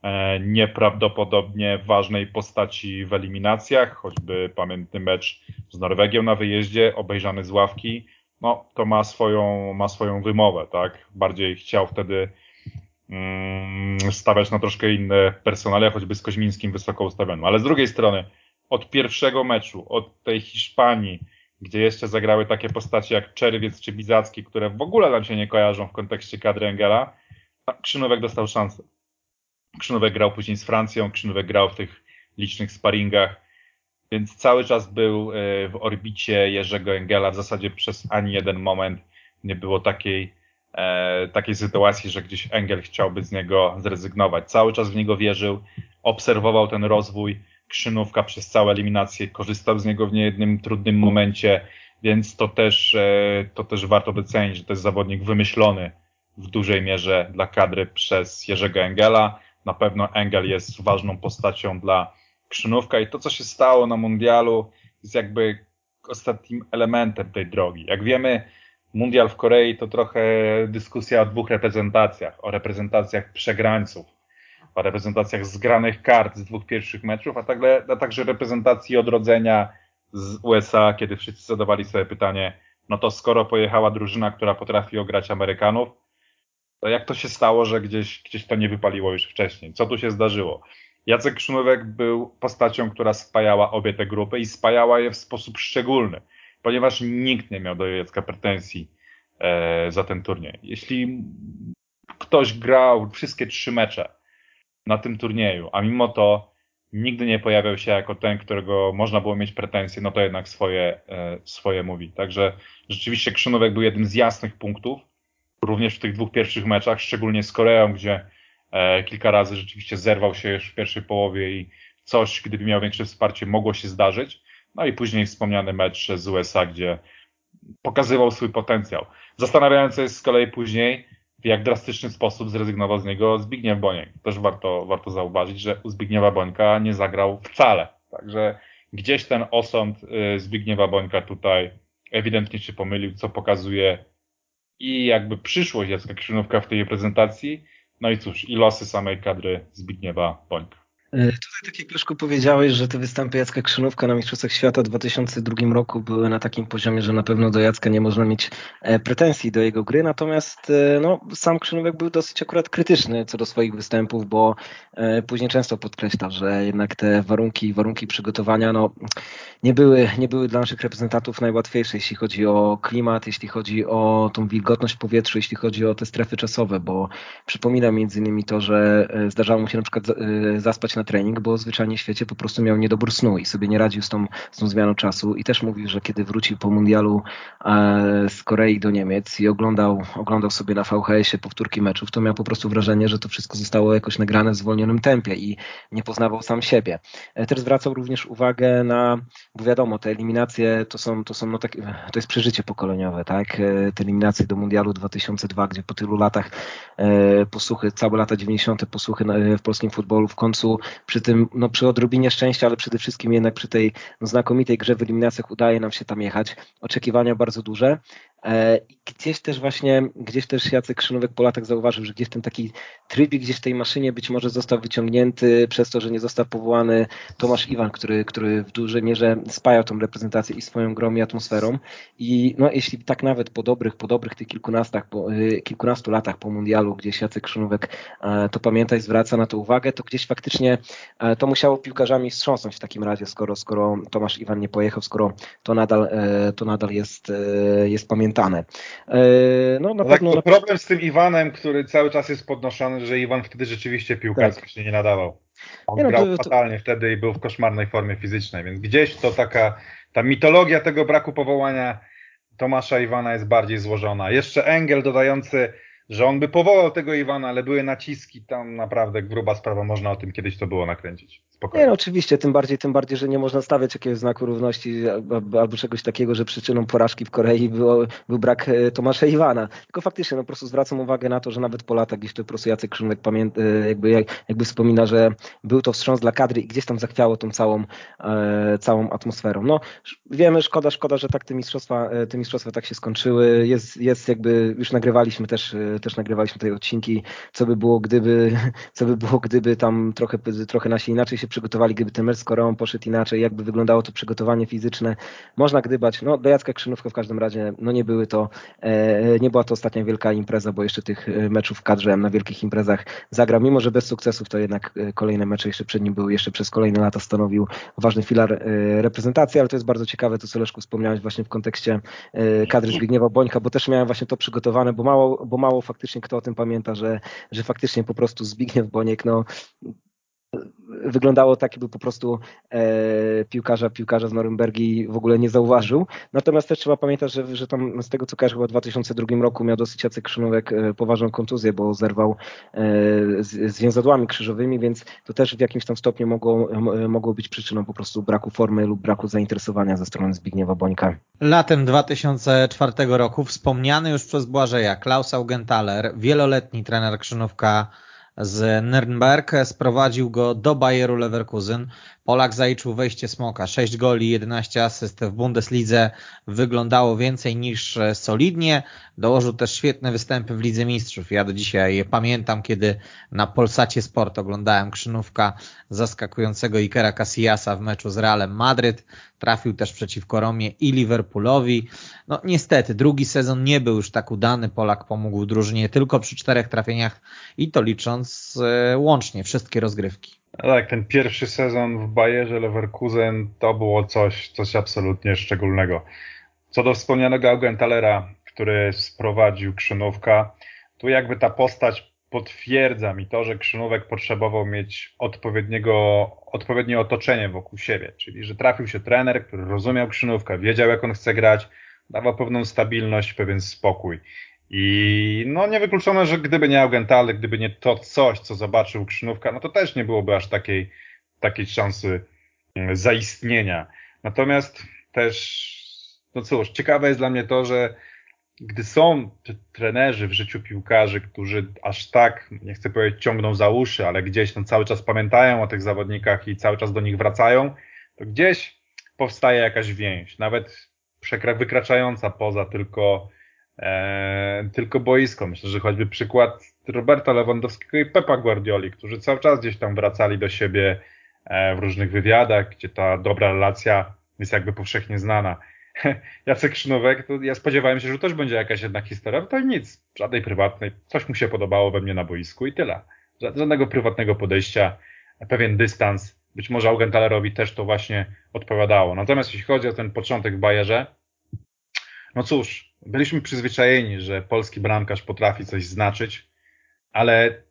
e, nieprawdopodobnie ważnej postaci w eliminacjach, choćby pamiętny mecz z Norwegią na wyjeździe, obejrzany z ławki, no to ma swoją, ma swoją wymowę, tak? Bardziej chciał wtedy mm, stawiać na troszkę inne personalia, choćby z Koźmińskim wysoko ustawionym. Ale z drugiej strony, od pierwszego meczu, od tej Hiszpanii, gdzie jeszcze zagrały takie postacie jak Czerwiec czy Bizacki, które w ogóle nam się nie kojarzą w kontekście kadry Engela, Krzynówek dostał szansę. Krzynówek grał później z Francją, Krzynówek grał w tych licznych sparingach, więc cały czas był w orbicie Jerzego Engela. W zasadzie przez ani jeden moment nie było takiej, e, takiej sytuacji, że gdzieś Engel chciałby z niego zrezygnować. Cały czas w niego wierzył, obserwował ten rozwój Krzynówka przez całą eliminację, korzystał z niego w niejednym trudnym momencie, więc to też, to też warto docenić, że to jest zawodnik wymyślony w dużej mierze dla kadry przez Jerzego Engela. Na pewno Engel jest ważną postacią dla Krzynówka i to, co się stało na mundialu, jest jakby ostatnim elementem tej drogi. Jak wiemy, mundial w Korei to trochę dyskusja o dwóch reprezentacjach, o reprezentacjach przegrańców, o reprezentacjach zgranych kart z dwóch pierwszych meczów, a, tagle, a także reprezentacji odrodzenia z U S A, kiedy wszyscy zadawali sobie pytanie, no to skoro pojechała drużyna, która potrafi ograć Amerykanów, to jak to się stało, że gdzieś, gdzieś to nie wypaliło już wcześniej? Co tu się zdarzyło? Jacek Krzynówek był postacią, która spajała obie te grupy i spajała je w sposób szczególny, ponieważ nikt nie miał do Jacka pretensji e, za ten turniej. Jeśli ktoś grał wszystkie trzy mecze na tym turnieju, a mimo to nigdy nie pojawiał się jako ten, którego można było mieć pretensje, no to jednak swoje, e, swoje mówi. Także rzeczywiście Krzynówek był jednym z jasnych punktów, również w tych dwóch pierwszych meczach, szczególnie z Koreą, gdzie e, kilka razy rzeczywiście zerwał się już w pierwszej połowie i coś, gdyby miał większe wsparcie, mogło się zdarzyć. No i później wspomniany mecz z U S A, gdzie pokazywał swój potencjał. Zastanawiające jest z kolei później, w jak drastyczny sposób zrezygnował z niego Zbigniew Boniek. Też warto, warto zauważyć, że u Zbigniewa Bońka nie zagrał wcale. Także gdzieś ten osąd Zbigniewa Bońka tutaj ewidentnie się pomylił, co pokazuje i jakby przyszłość Jacka Krzynówka w tej reprezentacji. No i cóż, i losy samej kadry Zbigniewa Bońka. Tutaj tak jak Leszku powiedziałeś, że te występy Jacka Krzynówka na Mistrzostwach Świata w dwa tysiące drugim roku były na takim poziomie, że na pewno do Jacka nie można mieć pretensji do jego gry, natomiast no, sam Krzynówek był dosyć akurat krytyczny co do swoich występów, bo później często podkreślał, że jednak te warunki warunki przygotowania no, nie były, nie były dla naszych reprezentantów najłatwiejsze, jeśli chodzi o klimat, jeśli chodzi o tą wilgotność w powietrzu, jeśli chodzi o te strefy czasowe, bo przypominam między innymi to, że zdarzało mu się na przykład zaspać na trening, bo zwyczajnie w świecie po prostu miał niedobór snu i sobie nie radził z tą, z tą zmianą czasu i też mówił, że kiedy wrócił po mundialu e, z Korei do Niemiec i oglądał, oglądał sobie na V H S-ie powtórki meczów, to miał po prostu wrażenie, że to wszystko zostało jakoś nagrane w zwolnionym tempie i nie poznawał sam siebie. E, też zwracał również uwagę na, bo wiadomo, te eliminacje to są, to są no tak, to jest przeżycie pokoleniowe, tak? E, te eliminacje do mundialu dwa tysiące drugiego, gdzie po tylu latach e, posłuchy, całe lata dziewięćdziesiąte posłuchy na, w polskim futbolu w końcu przy tym, no przy odrobinie szczęścia, ale przede wszystkim jednak przy tej no, znakomitej grze w eliminacjach udaje nam się tam jechać. Oczekiwania bardzo duże. Gdzieś też właśnie, gdzieś też Jacek Krzynówek po latach zauważył, że gdzieś ten taki trybik gdzieś w tej maszynie być może został wyciągnięty przez to, że nie został powołany Tomasz Iwan, który, który w dużej mierze spajał tą reprezentację i swoją grą i atmosferą. I no, jeśli tak nawet po dobrych, po dobrych tych kilkunastach, po, kilkunastu latach po mundialu, gdzieś Jacek Krzynówek to pamiętaj, zwraca na to uwagę, to gdzieś faktycznie to musiało piłkarzami wstrząsnąć w takim razie, skoro, skoro Tomasz Iwan nie pojechał, skoro to nadal, to nadal jest, jest pamiętane. No, na no pewno, tak, na... Problem z tym Iwanem, który cały czas jest podnoszony, że Iwan wtedy rzeczywiście piłkarsko tak. się nie nadawał. On nie grał no to, fatalnie to... wtedy i był w koszmarnej formie fizycznej, więc gdzieś to taka ta mitologia tego braku powołania Tomasza Iwana jest bardziej złożona. Jeszcze Engel dodający, że on by powołał tego Iwana, ale były naciski, tam naprawdę gruba sprawa, można o tym kiedyś to było nakręcić. Spokojnie. Nie, no oczywiście, tym bardziej, tym bardziej, że nie można stawiać jakiegoś znaku równości albo czegoś takiego, że przyczyną porażki w Korei było, był brak Tomasza Iwana. Tylko faktycznie, no po prostu zwracam uwagę na to, że nawet po latach gdzieś to po prostu Jacek Krzynówek pamięta, jakby, jakby wspomina, że był to wstrząs dla kadry i gdzieś tam zachwiało tą całą, e, całą atmosferą. No wiemy, szkoda, szkoda, że tak te mistrzostwa, te mistrzostwa tak się skończyły. Jest, jest jakby, już nagrywaliśmy też, też nagrywaliśmy tutaj odcinki, co by było, gdyby, co by było, gdyby tam trochę, trochę nasi inaczej się przygotowali, gdyby ten mecz z Koreą poszedł inaczej, jakby wyglądało to przygotowanie fizyczne. Można gdybać, no do Jacka Krzynówka w każdym razie, no nie były to, e, nie była to ostatnia wielka impreza, bo jeszcze tych meczów w kadrze na wielkich imprezach zagrał, mimo że bez sukcesów, to jednak kolejne mecze jeszcze przed nim były, jeszcze przez kolejne lata stanowił ważny filar e, reprezentacji, ale to jest bardzo ciekawe, to co Leszku wspomniałeś właśnie w kontekście e, kadry Zbigniewa Bońka, bo też miałem właśnie to przygotowane, bo mało, bo mało faktycznie kto o tym pamięta, że, że faktycznie po prostu Zbigniew Boniek, no wyglądało tak, jakby po prostu e, piłkarza, piłkarza z Norymbergi w ogóle nie zauważył. Natomiast też trzeba pamiętać, że, że tam z tego co kojarzę, chyba w dwa tysiące drugim roku miał dosyć Jacek Krzynówek e, poważną kontuzję, bo zerwał e, z, z więzadłami krzyżowymi, więc to też w jakimś tam stopniu mogło, m, mogło być przyczyną po prostu braku formy lub braku zainteresowania ze strony Zbigniewa Bońka. Latem dwa tysiące czwartego roku wspomniany już przez Błażeja Klaus Augenthaler, wieloletni trener Krzynówka z Nürnberg, sprowadził go do Bayeru Leverkusen. Polak zaliczył wejście smoka. sześć goli, jedenaście asyst w Bundeslidze. Wyglądało więcej niż solidnie. Dołożył też świetne występy w Lidze Mistrzów. Ja do dzisiaj pamiętam, kiedy na Polsacie Sport oglądałem Krzynówka zaskakującego Ikera Casillasa w meczu z Realem Madryt. Trafił też przeciwko Romie i Liverpoolowi. No niestety, drugi sezon nie był już tak udany. Polak pomógł drużynie tylko przy czterech trafieniach i to licząc e, łącznie wszystkie rozgrywki. Tak, ten pierwszy sezon w Bayerze Leverkusen to było coś, coś absolutnie szczególnego. Co do wspomnianego Augenthalera, który sprowadził Krzynówka, tu jakby ta postać potwierdza mi to, że Krzynówek potrzebował mieć odpowiedniego, odpowiednie otoczenie wokół siebie, czyli że trafił się trener, który rozumiał Krzynówka, wiedział jak on chce grać, dawał pewną stabilność, pewien spokój. I no niewykluczone, że gdyby nie Augenthaler, gdyby nie to coś, co zobaczył Krzynówka, no to też nie byłoby aż takiej, takiej szansy zaistnienia. Natomiast też, no cóż, ciekawe jest dla mnie to, że gdy są trenerzy w życiu piłkarzy, którzy aż tak, nie chcę powiedzieć ciągną za uszy, ale gdzieś tam cały czas pamiętają o tych zawodnikach i cały czas do nich wracają, to gdzieś powstaje jakaś więź, nawet przekra- wykraczająca poza tylko Eee, tylko boisko. Myślę, że choćby przykład Roberta Lewandowskiego i Pepa Guardioli, którzy cały czas gdzieś tam wracali do siebie e, w różnych wywiadach, gdzie ta dobra relacja jest jakby powszechnie znana. Jacek Krzynówek, to ja spodziewałem się, że też będzie jakaś jednak historia, ale to nic, żadnej prywatnej, coś mu się podobało we mnie na boisku i tyle. Żadnego prywatnego podejścia, pewien dystans, być może Augentalerowi też to właśnie odpowiadało. Natomiast jeśli chodzi o ten początek w Bayerze, no cóż, byliśmy przyzwyczajeni, że polski bramkarz potrafi coś znaczyć, ale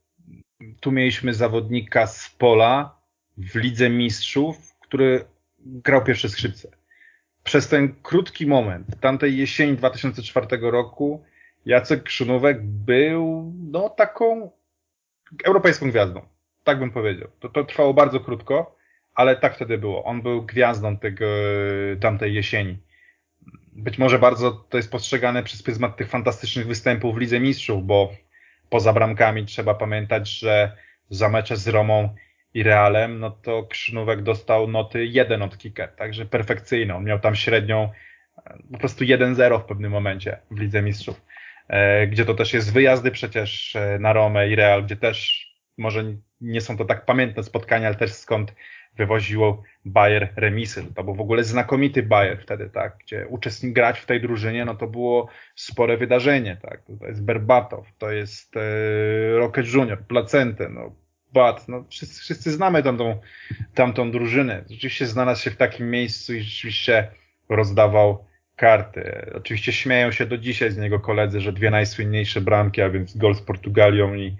tu mieliśmy zawodnika z pola w Lidze Mistrzów, który grał pierwsze skrzypce. Przez ten krótki moment, tamtej jesieni dwa tysiące czwartego roku, Jacek Krzynówek był no taką europejską gwiazdą. Tak bym powiedział. To, to trwało bardzo krótko, ale tak wtedy było. On był gwiazdą tego, tamtej jesieni. Być może bardzo to jest postrzegane przez pryzmat tych fantastycznych występów w Lidze Mistrzów, bo poza bramkami trzeba pamiętać, że za mecze z Romą i Realem, no to Krzynówek dostał noty jeden od Kicker, także perfekcyjną. Miał tam średnią po prostu jeden zero w pewnym momencie w Lidze Mistrzów, gdzie to też jest wyjazdy przecież na Romę i Real, gdzie też może nie są to tak pamiętne spotkania, ale też skąd wywoziło Bayer remisy. To był w ogóle znakomity Bayer wtedy, tak, gdzie uczestnik grać w tej drużynie, no to było spore wydarzenie, tak. To jest Berbatow, to jest e, Rocket Junior, Placente, no Bat, no wszyscy, wszyscy znamy tamtą, tamtą drużynę. Rzeczywiście znalazł się w takim miejscu i rzeczywiście rozdawał karty. Oczywiście śmieją się do dzisiaj z niego koledzy, że dwie najsłynniejsze bramki, a więc gol z Portugalią i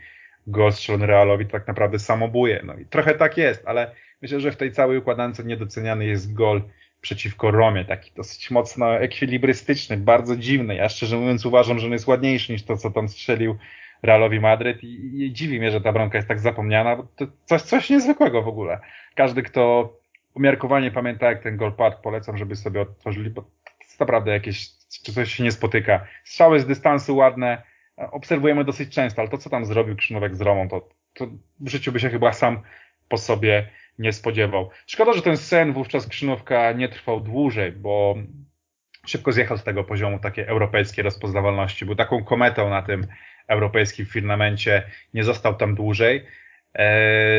gol strzelony Realowi, tak naprawdę samobuje. No i trochę tak jest, ale myślę, że w tej całej układance niedoceniany jest gol przeciwko Romie, taki dosyć mocno ekwilibrystyczny, bardzo dziwny. Ja szczerze mówiąc uważam, że on jest ładniejszy niż to, co tam strzelił Realowi Madryt i, i dziwi mnie, że ta bramka jest tak zapomniana, bo to coś, coś niezwykłego w ogóle. Każdy, kto umiarkowanie pamięta, jak ten gol padł, polecam, żeby sobie odtworzyli, bo to jest naprawdę jakieś, czy coś się nie spotyka. Strzały z dystansu ładne, obserwujemy dosyć często, ale to, co tam zrobił Krzynówek z Romą, to, to w życiu by się chyba sam po sobie nie spodziewał. Szkoda, że ten sen wówczas Krzynówka nie trwał dłużej, bo szybko zjechał z tego poziomu takiej europejskiej rozpoznawalności. Był taką kometą na tym europejskim firmamencie, nie został tam dłużej.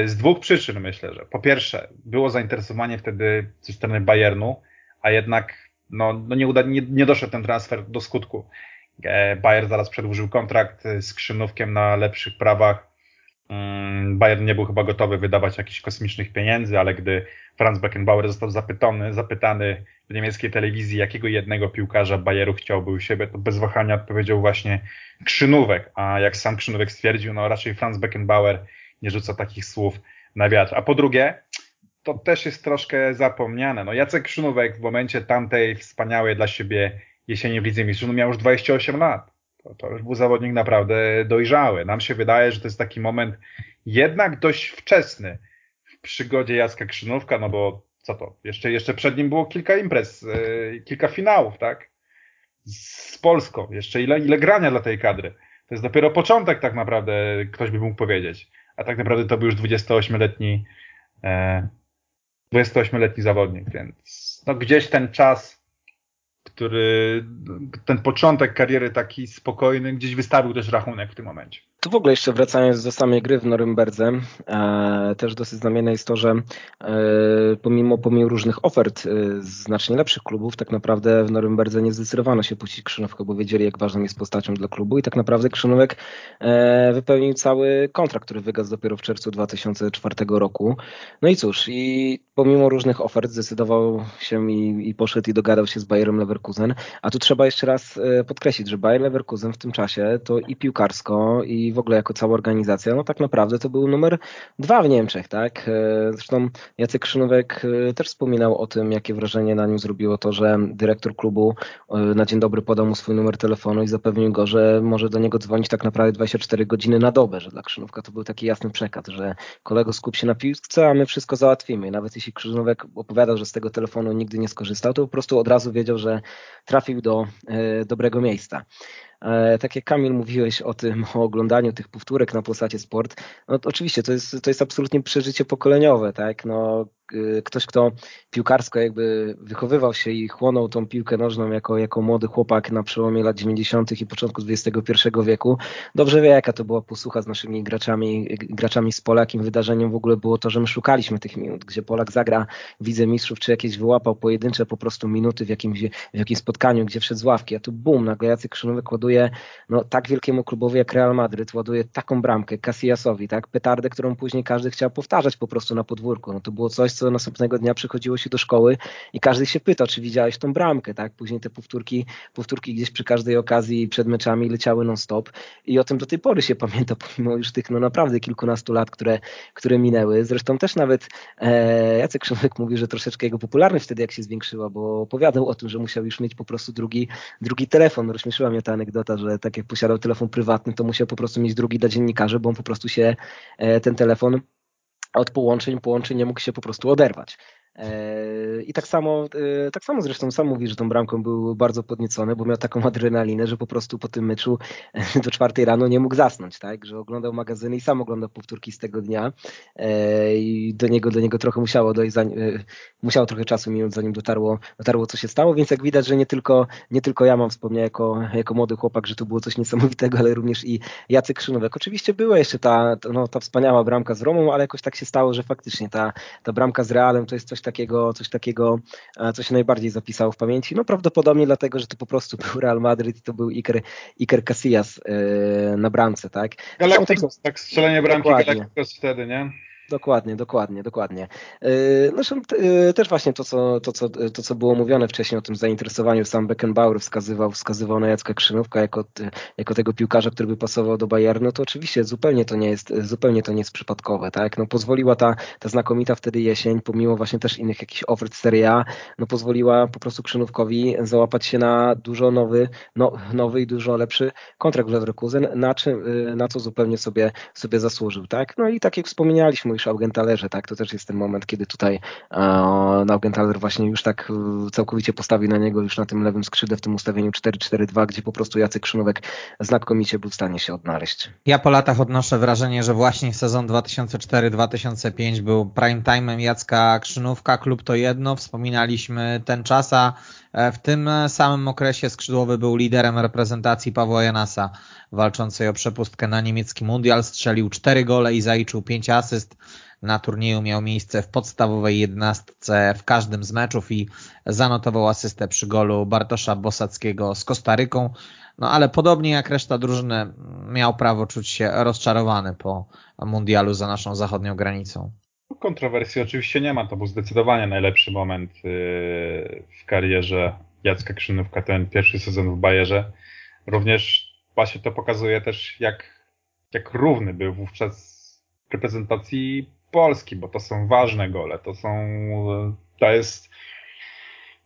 Z dwóch przyczyn myślę, że po pierwsze było zainteresowanie wtedy ze strony Bayernu, a jednak no, no nie, uda, nie, nie doszedł ten transfer do skutku. Bayer zaraz przedłużył kontrakt z Krzynówkiem na lepszych prawach. Bayern nie był chyba gotowy wydawać jakichś kosmicznych pieniędzy, ale gdy Franz Beckenbauer został zapytany, zapytany w niemieckiej telewizji, jakiego jednego piłkarza Bayeru chciałby u siebie, to bez wahania odpowiedział właśnie Krzynówek, a jak sam Krzynówek stwierdził, no raczej Franz Beckenbauer nie rzuca takich słów na wiatr. A po drugie, to też jest troszkę zapomniane. No Jacek Krzynówek w momencie tamtej wspaniałej dla siebie jesieni w Lidze Mistrzów miał już dwadzieścia osiem lat. To, to już był zawodnik naprawdę dojrzały. Nam się wydaje, że to jest taki moment jednak dość wczesny w przygodzie Jacka Krzynówka, no bo co to, jeszcze, jeszcze przed nim było kilka imprez, yy, kilka finałów, tak? Z Polską, jeszcze ile, ile grania dla tej kadry. To jest dopiero początek tak naprawdę, ktoś by mógł powiedzieć. A tak naprawdę to był już dwudziestoośmioletni, e, dwudziestoośmioletni zawodnik, więc no gdzieś ten czas, który ten początek kariery taki spokojny, gdzieś wystawił też rachunek w tym momencie. Tu w ogóle jeszcze wracając do samej gry w Norymberdze, e, też dosyć znamienne jest to, że e, pomimo, pomimo różnych ofert e, znacznie lepszych klubów, tak naprawdę w Norymberdze nie zdecydowano się puścić Krzynówka, bo wiedzieli, jak ważną jest postacią dla klubu i tak naprawdę Krzynówek e, wypełnił cały kontrakt, który wygasł dopiero w czerwcu dwa tysiące czwartego roku. No i cóż, i pomimo różnych ofert zdecydował się i, i poszedł i dogadał się z Bayerem Leverkusen, a tu trzeba jeszcze raz e, podkreślić, że Bayer Leverkusen w tym czasie to i piłkarsko, i i w ogóle jako cała organizacja, no tak naprawdę to był numer dwa w Niemczech, tak? Zresztą Jacek Krzynówek też wspominał o tym, jakie wrażenie na nim zrobiło to, że dyrektor klubu na dzień dobry podał mu swój numer telefonu i zapewnił go, że może do niego dzwonić tak naprawdę dwadzieścia cztery godziny na dobę, że dla Krzynówka to był taki jasny przekaz, że kolego, skup się na piłce, a my wszystko załatwimy. Nawet jeśli Krzynówek opowiadał, że z tego telefonu nigdy nie skorzystał, to po prostu od razu wiedział, że trafił do e, dobrego miejsca. Tak jak Kamil mówiłeś o tym, o oglądaniu tych powtórek na Polsacie Sport, no to oczywiście to jest, to jest absolutnie przeżycie pokoleniowe, tak, no ktoś, kto piłkarsko jakby wychowywał się i chłonął tą piłkę nożną jako, jako młody chłopak na przełomie lat dziewięćdziesiątych i początku dwudziestego pierwszego wieku, dobrze wie, jaka to była posłucha z naszymi graczami, graczami z Polakiem. Wydarzeniem w ogóle było to, że my szukaliśmy tych minut, gdzie Polak zagra w Lidze Mistrzów, czy jakieś wyłapał pojedyncze po prostu minuty w jakimś, w jakimś spotkaniu, gdzie wszedł z ławki, a tu bum, nagle Jacek Krzynówek ładuje no, tak wielkiemu klubowi jak Real Madryt, ładuje taką bramkę Casillasowi, tak, petardę, którą później każdy chciał powtarzać po prostu na podwórku. No to było coś, co następnego dnia przychodziło się do szkoły i każdy się pyta, czy widziałeś tą bramkę, tak? Później te powtórki, powtórki gdzieś przy każdej okazji przed meczami leciały non-stop i o tym do tej pory się pamięta, pomimo już tych no naprawdę kilkunastu lat, które, które minęły. Zresztą też nawet e, Jacek Krzynówek mówi, że troszeczkę jego popularność wtedy jak się zwiększyła, bo opowiadał o tym, że musiał już mieć po prostu drugi, drugi telefon. Rozśmieszyła mnie ta anegdota, że tak jak posiadał telefon prywatny, to musiał po prostu mieć drugi dla dziennikarzy, bo on po prostu się e, ten telefon od połączeń, połączeń nie mógł się po prostu oderwać. I tak samo, tak samo zresztą sam mówi, że tą bramką był bardzo podniecony, bo miał taką adrenalinę, że po prostu po tym meczu do czwartej rano nie mógł zasnąć, tak? Że oglądał magazyny i sam oglądał powtórki z tego dnia i do niego, do niego trochę musiało dojść, musiało trochę czasu minąć, zanim dotarło, dotarło co się stało, więc jak widać, że nie tylko, nie tylko ja mam wspomnienia jako, jako młody chłopak, że to było coś niesamowitego, ale również i Jacek Krzynówek. Oczywiście była jeszcze ta, no, ta wspaniała bramka z Romą, ale jakoś tak się stało, że faktycznie ta, ta bramka z Realem to jest coś takiego, coś takiego, co się najbardziej zapisało w pamięci. No prawdopodobnie dlatego, że to po prostu był Real Madryt i to był Iker, Iker Casillas yy, na bramce, tak? Galacticos, tak, strzelenie bramki Galacticos wtedy, nie? Dokładnie, dokładnie, dokładnie. Zresztą też właśnie to co, to, co, to, co było mówione wcześniej o tym zainteresowaniu, sam Beckenbauer wskazywał, wskazywał na Jacka Krzynówka jako, jako tego piłkarza, który by pasował do Bayernu, to oczywiście zupełnie to nie jest, zupełnie to nie jest przypadkowe, tak? No pozwoliła ta, ta znakomita wtedy jesień, pomimo właśnie też innych jakichś ofert Serie A, no pozwoliła po prostu Krzynówkowi załapać się na dużo nowy, no, nowy i dużo lepszy kontrakt w Leverkusen, na, czym, na co zupełnie sobie, sobie zasłużył, tak? No i tak jak wspominaliśmy już o Augenthalerze, tak, to też jest ten moment, kiedy tutaj no, Augenthaler właśnie już tak całkowicie postawi na niego już na tym lewym skrzydle w tym ustawieniu cztery cztery dwa, gdzie po prostu Jacek Krzynówek znakomicie był w stanie się odnaleźć. Ja po latach odnoszę wrażenie, że właśnie sezon dwa tysiące cztery dwa tysiące pięć był prime time'em Jacka Krzynówka, klub to jedno, wspominaliśmy ten czas, a w tym samym okresie skrzydłowy był liderem reprezentacji Pawła Janasa, walczącej o przepustkę na niemiecki mundial, strzelił cztery gole i zaliczył pięć asyst. Na turnieju miał miejsce w podstawowej jedenastce w każdym z meczów i zanotował asystę przy golu Bartosza Bosackiego z Kostaryką. No ale podobnie jak reszta drużyny miał prawo czuć się rozczarowany po mundialu za naszą zachodnią granicą. Kontrowersji oczywiście nie ma, to był zdecydowanie najlepszy moment w karierze Jacka Krzynówka, ten pierwszy sezon w Bayerze. Również właśnie to pokazuje też, jak, jak równy był wówczas w reprezentacji Polski, bo to są ważne gole, to są, to jest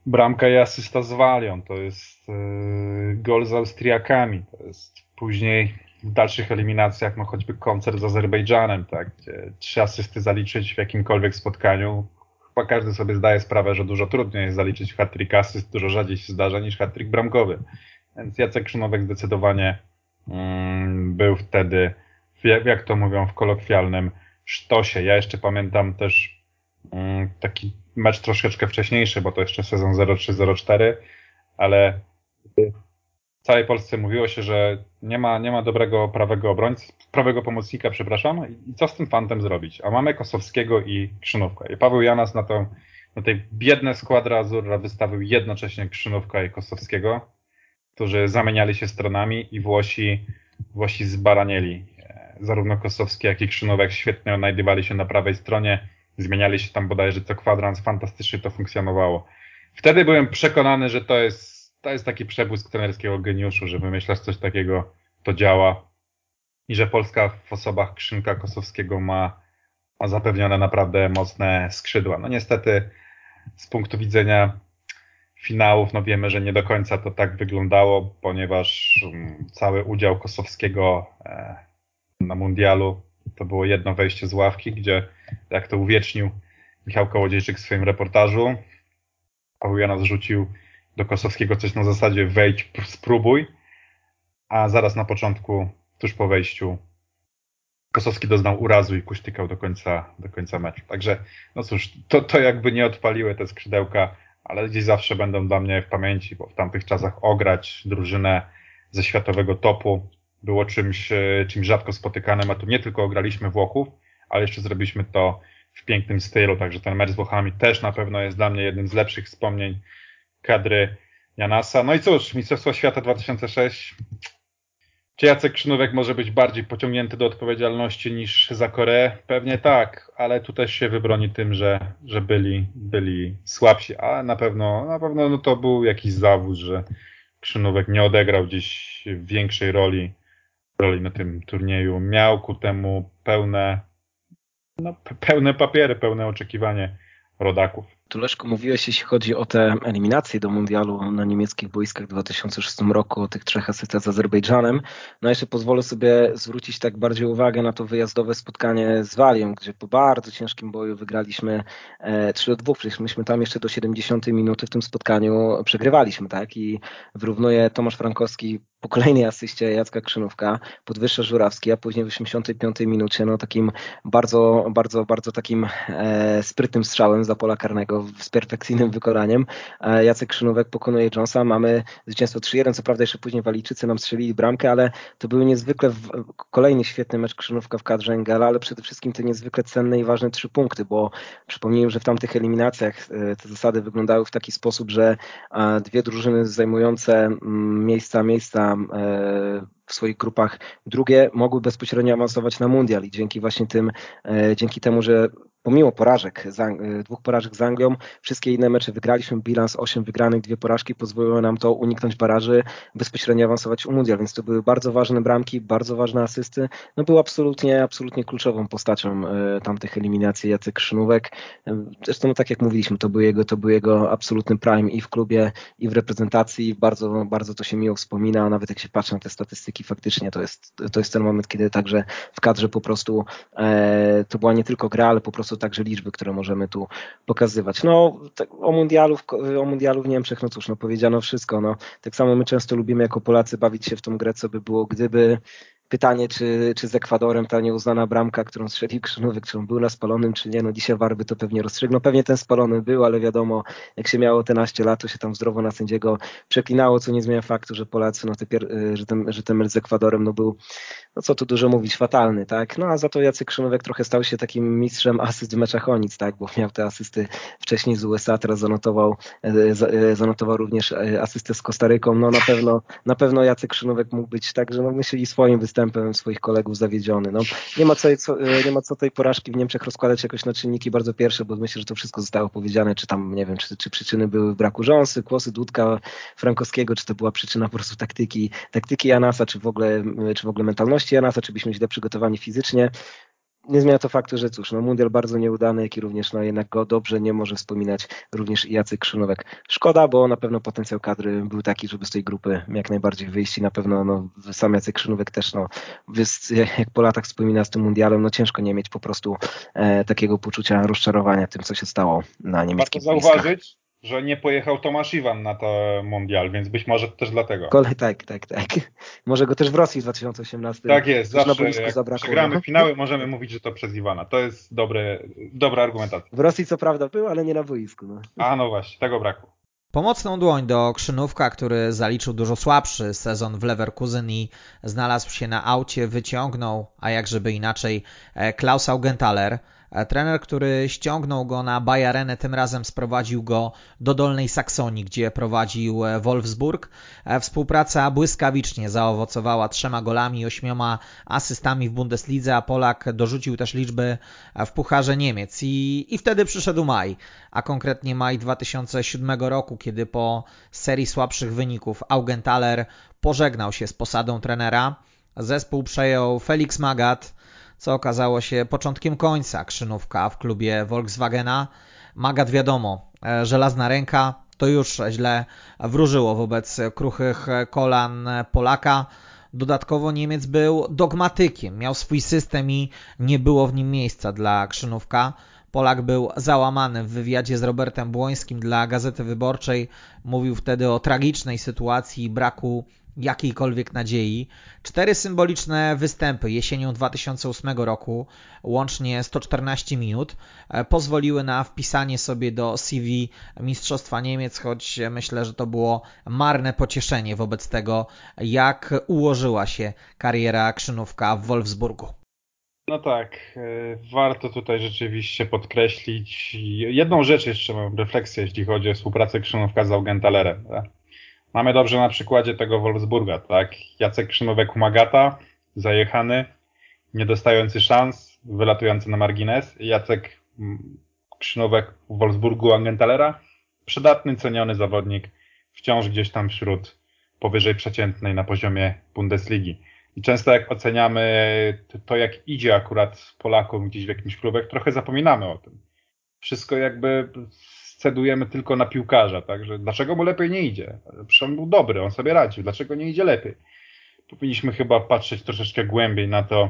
bramka i asysta z Walią, to jest yy, gol z Austriakami, to jest później w dalszych eliminacjach, no choćby koncert z Azerbejdżanem, tak, gdzie trzy asysty zaliczyć w jakimkolwiek spotkaniu, chyba każdy sobie zdaje sprawę, że dużo trudniej jest zaliczyć hat-trick asyst, dużo rzadziej się zdarza niż hat-trick bramkowy, więc Jacek Krzynówek zdecydowanie yy, był wtedy, jak to mówią w kolokwialnym sztosie. Ja jeszcze pamiętam też um, taki mecz troszeczkę wcześniejszy, bo to jeszcze sezon zero trzy zero cztery, ale w całej Polsce mówiło się, że nie ma, nie ma dobrego prawego obrońcy, prawego pomocnika, przepraszam, i co z tym fantem zrobić? A mamy Kosowskiego i Krzynówka. I Paweł Janas na tą, na tej biedne składra Azura wystawił jednocześnie Krzynówka i Kosowskiego, którzy zamieniali się stronami i Włosi, Włosi zbaranieli. Zarówno Kosowski, jak i Krzynówek świetnie odnajdywali się na prawej stronie, zmieniali się tam bodajże co kwadrans, fantastycznie to funkcjonowało. Wtedy byłem przekonany, że to jest, to jest taki przebłysk trenerskiego geniuszu, że wymyślasz coś takiego, to działa i że Polska w osobach Krzynka, Kosowskiego ma, ma zapewnione naprawdę mocne skrzydła. No niestety z punktu widzenia finałów, no wiemy, że nie do końca to tak wyglądało, ponieważ um, cały udział Kosowskiego e, na mundialu to było jedno wejście z ławki, gdzie, jak to uwiecznił Michał Kołodziejczyk w swoim reportażu, Paweł Janas rzucił do Kosowskiego coś na zasadzie wejdź, spróbuj, a zaraz na początku, tuż po wejściu, Kosowski doznał urazu i kuśtykał do końca, do końca meczu. Także, no cóż, to, to jakby nie odpaliły te skrzydełka, ale gdzieś zawsze będą dla mnie w pamięci, bo w tamtych czasach ograć drużynę ze światowego topu było czymś, czymś rzadko spotykanym, a tu nie tylko ograliśmy Włochów, ale jeszcze zrobiliśmy to w pięknym stylu, także ten mecz z Włochami też na pewno jest dla mnie jednym z lepszych wspomnień kadry Janasa. No i cóż, Mistrzostwo Świata dwa tysiące sześć. Czy Jacek Krzynówek może być bardziej pociągnięty do odpowiedzialności niż za Koreę? Pewnie tak, ale tu też się wybroni tym, że, że byli, byli słabsi, ale na pewno, na pewno no to był jakiś zawód, że Krzynówek nie odegrał gdzieś większej roli roli na tym turnieju. Miał ku temu pełne, no, pełne papiery, pełne oczekiwanie rodaków. Tu, Leszku, mówiłeś, jeśli chodzi o te eliminacje do mundialu na niemieckich boiskach w dwa tysiące szóstym roku, o tych trzech asystach z Azerbejdżanem. No jeszcze pozwolę sobie zwrócić tak bardziej uwagę na to wyjazdowe spotkanie z Walią, gdzie po bardzo ciężkim boju wygraliśmy trzy do dwóch. Przecież myśmy tam jeszcze do siedemdziesiątej minuty w tym spotkanieu przegrywaliśmy, tak? I wyrównuje Tomasz Frankowski po kolejnej asyście Jacka Krzynówka, podwyższa Żurawski, a później w osiemdziesiątej piątej minucie no takim bardzo, bardzo, bardzo takim e, sprytnym strzałem za pola karnego z perfekcyjnym wykonaniem. E, Jacek Krzynówek pokonuje Jonesa, mamy zwycięstwo trzy jeden, co prawda jeszcze później Walijczycy nam strzelili bramkę, ale to był niezwykle w, kolejny świetny mecz Krzynówka w kadrze Engela, ale przede wszystkim te niezwykle cenne i ważne trzy punkty, bo przypomnijmy, że w tamtych eliminacjach e, te zasady wyglądały w taki sposób, że e, dwie drużyny zajmujące m, miejsca, miejsca w swoich grupach drugie mogły bezpośrednio awansować na mundial i dzięki właśnie tym, dzięki temu, że pomimo porażek, dwóch porażek z Anglią, wszystkie inne mecze wygraliśmy, bilans osiem wygranych, dwie porażki, pozwoliło nam to uniknąć baraży, bezpośrednio awansować u mundial, więc to były bardzo ważne bramki, bardzo ważne asysty, no był absolutnie, absolutnie kluczową postacią tamtych eliminacji Jacek Krzynówek, zresztą no, tak jak mówiliśmy, to był jego, to był jego absolutny prime i w klubie, i w reprezentacji, bardzo, bardzo to się miło wspomina, a nawet jak się patrzy na te statystyki, faktycznie to jest, to jest ten moment, kiedy także w kadrze po prostu e, to była nie tylko gra, ale po prostu to także liczby, które możemy tu pokazywać. No, tak, o, mundialu w, o mundialu w Niemczech, no cóż, no powiedziano wszystko. No. Tak samo my często lubimy jako Polacy bawić się w tą grę, co by było, gdyby. Pytanie, czy, czy z Ekwadorem ta nieuznana bramka, którą strzelił Krzynówek, czy on był na spalonym, czy nie, no dzisiaj V A R by to pewnie rozstrzygnął. Pewnie ten spalony był, ale wiadomo, jak się miało jedenaście lat, to się tam zdrowo na sędziego przeklinało, co nie zmienia faktu, że Polacy, no te pier- że, ten, że ten mecz z Ekwadorem, no był, no co tu dużo mówić, fatalny, tak? No a za to Jacek Krzynówek trochę stał się takim mistrzem asyst w meczach o nic, tak? Bo miał te asysty wcześniej z U S A, teraz zanotował, z- zanotował również asystę z Kostaryką. No na pewno, na pewno Jacek Krzynówek mógł być tak, że no myśleli swoim występem występem swoich kolegów zawiedziony. No, nie ma co, co, nie ma co tej porażki w Niemczech rozkładać jakoś na czynniki bardzo pierwsze, bo myślę, że to wszystko zostało powiedziane, czy tam, nie wiem, czy, czy przyczyny były w braku Rząsy, Kłosy, Dudka, Frankowskiego, czy to była przyczyna po prostu taktyki, taktyki Janasa, czy w ogóle, czy w ogóle mentalności Janasa, czy byliśmy źle przygotowani fizycznie. Nie zmienia to faktu, że cóż, no mundial bardzo nieudany, jak i również, no jednak go dobrze nie może wspominać również Jacek Krzynówek. Szkoda, bo na pewno potencjał kadry był taki, żeby z tej grupy jak najbardziej wyjść i na pewno no, sam Jacek Krzynówek też, no jak po latach wspomina z tym mundialem, no ciężko nie mieć po prostu e, takiego poczucia rozczarowania tym, co się stało na niemieckich boiskach. Warto zauważyć, że nie pojechał Tomasz Iwan na ten mundial, więc być może też dlatego. Kolej, tak, tak, tak. Może go też w Rosji w dwa tysiące osiemnastym. Tak jest, zawsze jak zabrakło. Przegramy finały, możemy mówić, że to przez Iwana. To jest dobre, dobra argumentacja. W Rosji co prawda był, ale nie na boisku. No. A no właśnie, tego brakło. Pomocną dłoń do Krzynówka, który zaliczył dużo słabszy sezon w Leverkusen i znalazł się na aucie, wyciągnął, a jakżeby inaczej, Klaus Augenthaler. Trener, który ściągnął go na Bayerenę, tym razem sprowadził go do Dolnej Saksonii, gdzie prowadził Wolfsburg. Współpraca błyskawicznie zaowocowała trzema golami i ośmioma asystami w Bundeslidze, a Polak dorzucił też liczby w Pucharze Niemiec. I, i wtedy przyszedł maj, a konkretnie maj dwa tysiące siódmego roku, kiedy po serii słabszych wyników Augenthaler pożegnał się z posadą trenera. Zespół przejął Felix Magath, co okazało się początkiem końca Krzynówka w klubie Volkswagena. Magath, wiadomo, żelazna ręka, to już źle wróżyło wobec kruchych kolan Polaka. Dodatkowo Niemiec był dogmatykiem, miał swój system i nie było w nim miejsca dla Krzynówka. Polak był załamany w wywiadzie z Robertem Błońskim dla Gazety Wyborczej. Mówił wtedy o tragicznej sytuacji i braku jakiejkolwiek nadziei. Cztery symboliczne występy jesienią dwa tysiące ósmego roku, łącznie sto czternaście minut, pozwoliły na wpisanie sobie do C V Mistrzostwa Niemiec, choć myślę, że to było marne pocieszenie wobec tego, jak ułożyła się kariera Krzynówka w Wolfsburgu. No tak, warto tutaj rzeczywiście podkreślić jedną rzecz, jeszcze mam refleksję, jeśli chodzi o współpracę Krzynówka z Augenthalerem. Tak? Mamy dobrze na przykładzie tego Wolfsburga, tak? Jacek Krzynówek u Magatha, zajechany, nie dostający szans, wylatujący na margines. Jacek Krzynówek u Wolfsburgu u Augenthalera, przydatny, ceniony zawodnik, wciąż gdzieś tam wśród powyżej przeciętnej na poziomie Bundesligi. I często jak oceniamy to, jak idzie akurat Polakom gdzieś w jakimś klubie, trochę zapominamy o tym. Wszystko jakby scedujemy tylko na piłkarza, tak? Że dlaczego mu lepiej nie idzie? Przecież on był dobry, on sobie radził, dlaczego nie idzie lepiej? Powinniśmy chyba patrzeć troszeczkę głębiej na to,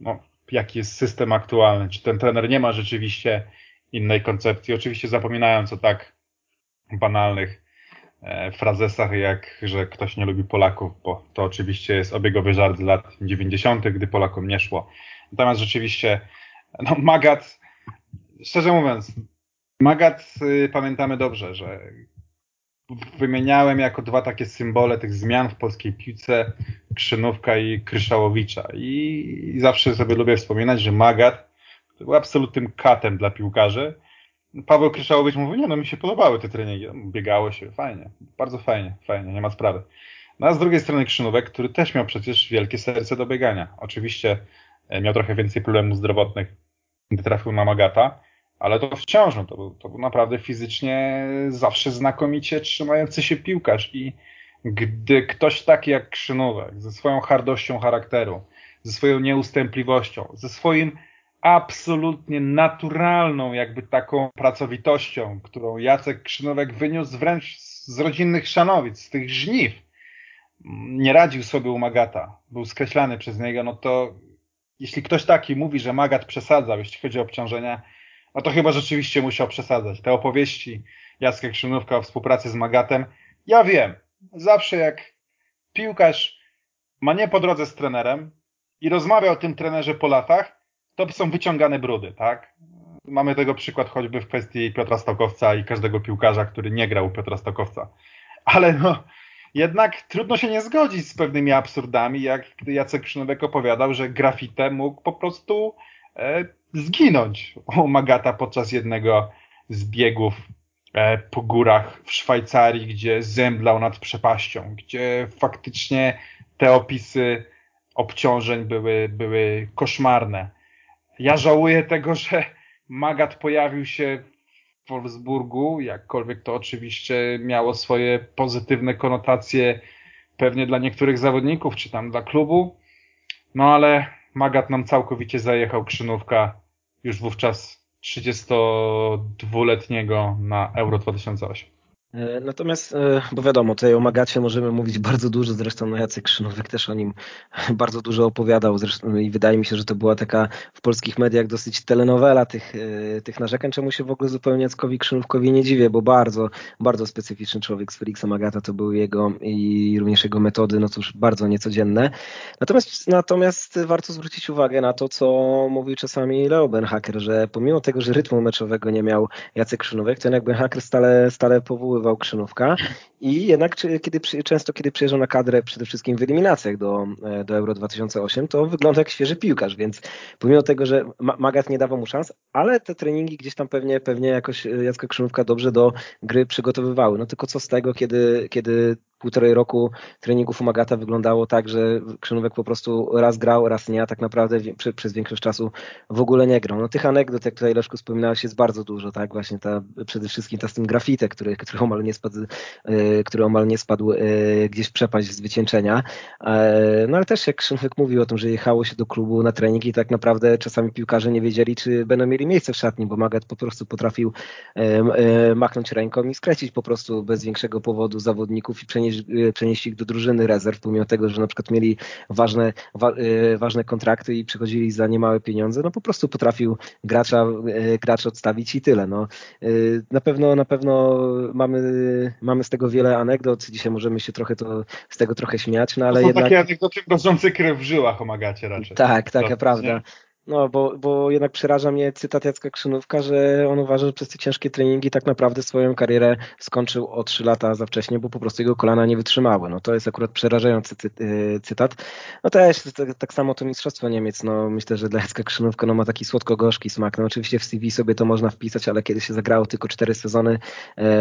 no, jaki jest system aktualny, czy ten trener nie ma rzeczywiście innej koncepcji. Oczywiście zapominając o tak banalnych e, frazesach, jak że ktoś nie lubi Polaków, bo to oczywiście jest obiegowy żart z lat dziewięćdziesiątych, gdy Polakom nie szło. Natomiast rzeczywiście no, Magath, szczerze mówiąc, Magath y, pamiętamy dobrze, że wymieniałem jako dwa takie symbole tych zmian w polskiej piłce, Krzynówka i Kryszałowicza. I, i zawsze sobie lubię wspominać, że Magath był absolutnym katem dla piłkarzy. Paweł Kryszałowicz mówił, nie no, mi się podobały te treningi, biegało się, fajnie, bardzo fajnie, fajnie, nie ma sprawy. No a z drugiej strony Krzynówek, który też miał przecież wielkie serce do biegania. Oczywiście miał trochę więcej problemów zdrowotnych, gdy trafił na Magatha, ale to wciąż, no, to, był, to był naprawdę fizycznie zawsze znakomicie trzymający się piłkarz i gdy ktoś taki jak Krzynówek, ze swoją hardością charakteru, ze swoją nieustępliwością, ze swoim absolutnie naturalną jakby taką pracowitością, którą Jacek Krzynówek wyniósł wręcz z rodzinnych Chrzanowic, z tych żniw, nie radził sobie u Magatha, był skreślany przez niego, no to jeśli ktoś taki mówi, że Magath przesadzał, jeśli chodzi o obciążenia, no to chyba rzeczywiście musiał przesadzać. Te opowieści Jacka Krzynówka o współpracy z Magathem, ja wiem, zawsze jak piłkarz ma nie po drodze z trenerem i rozmawia o tym trenerze po latach, to są wyciągane brudy, tak? Mamy tego przykład choćby w kwestii Piotra Stokowca i każdego piłkarza, który nie grał u Piotra Stokowca. Ale no, jednak trudno się nie zgodzić z pewnymi absurdami, jak gdy Jacek Krzynówek opowiadał, że Graffite mógł po prostu e, zginąć u Magatha podczas jednego z biegów e, po górach w Szwajcarii, gdzie zemdlał nad przepaścią, gdzie faktycznie te opisy obciążeń były, były koszmarne. Ja żałuję tego, że Magath pojawił się w Wolfsburgu, jakkolwiek to oczywiście miało swoje pozytywne konotacje pewnie dla niektórych zawodników, czy tam dla klubu. No ale Magath nam całkowicie zajechał Krzynówka, już wówczas trzydziestodwuletniego na Euro dwa tysiące osiem. Natomiast, bo wiadomo, tutaj o Magacie możemy mówić bardzo dużo, zresztą no Jacek Krzynówek też o nim bardzo dużo opowiadał zresztą, i wydaje mi się, że to była taka w polskich mediach dosyć telenowela tych, tych narzekań, czemu się w ogóle zupełnie Jackowi Krzynówkowi nie dziwię, bo bardzo, bardzo specyficzny człowiek z Felixa Magatha to były jego i również jego metody, no cóż, bardzo niecodzienne. Natomiast, natomiast warto zwrócić uwagę na to, co mówił czasami Leo Beenhakker, że pomimo tego, że rytmu meczowego nie miał Jacek Krzynówek, to jednak Beenhakker stale, stale powoływał Krzynówka i jednak kiedy, często kiedy przyjeżdżał na kadrę przede wszystkim w eliminacjach do, do Euro dwa tysiące osiem, to wygląda jak świeży piłkarz, więc pomimo tego, że Magath nie dawał mu szans, ale te treningi gdzieś tam pewnie, pewnie jakoś Jacka Krzynówka dobrze do gry przygotowywały. No tylko co z tego, kiedy, kiedy półtorej roku treningów u Magatha wyglądało tak, że Krzynówek po prostu raz grał, raz nie, a tak naprawdę przy, przez większość czasu w ogóle nie grał. No tych anegdot, jak tutaj Leszku wspominałeś, jest bardzo dużo, tak, właśnie ta, przede wszystkim ta z tym Graffite, który, który omal nie spadł, yy, który omal nie spadł yy, gdzieś w przepaść zwycięczenia. Yy, no ale też jak Krzynówek mówił o tym, że jechało się do klubu na trening i tak naprawdę czasami piłkarze nie wiedzieli, czy będą mieli miejsce w szatni, bo Magath po prostu potrafił yy, yy, machnąć ręką i skręcić po prostu bez większego powodu zawodników i przenieść przenieść ich do drużyny rezerw, pomimo tego, że na przykład mieli ważne, wa, yy, ważne kontrakty i przychodzili za niemałe pieniądze, no po prostu potrafił gracza, yy, gracza odstawić i tyle. No. Yy, na pewno, na pewno mamy, mamy z tego wiele anegdot, dzisiaj możemy się trochę to, z tego trochę śmiać, no ale to są jednak... takie anegdoty grożące krew w żyłach o Magacie raczej. Tak, taka prawda. No, bo, bo jednak przeraża mnie cytat Jacka Krzynówka, że on uważa, że przez te ciężkie treningi tak naprawdę swoją karierę skończył o trzy lata za wcześnie, bo po prostu jego kolana nie wytrzymały. No to jest akurat przerażający cy, yy, cytat. No też tak, tak samo to Mistrzostwo Niemiec. No myślę, że dla Jacka Krzynówka no, ma taki słodko-gorzki smak. No oczywiście w C V sobie to można wpisać, ale kiedy się zagrało tylko cztery sezony yy,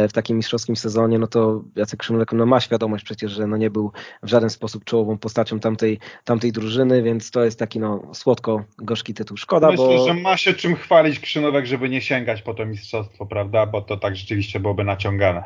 w takim mistrzowskim sezonie, no to Jacek Krzynówek no, ma świadomość przecież, że no, nie był w żaden sposób czołową postacią tamtej, tamtej drużyny, więc to jest taki no, słodko-gorzki tytuł. Szkoda, myślę, bo... że ma się czym chwalić Krzynówek, żeby nie sięgać po to mistrzostwo, prawda? Bo to tak rzeczywiście byłoby naciągane.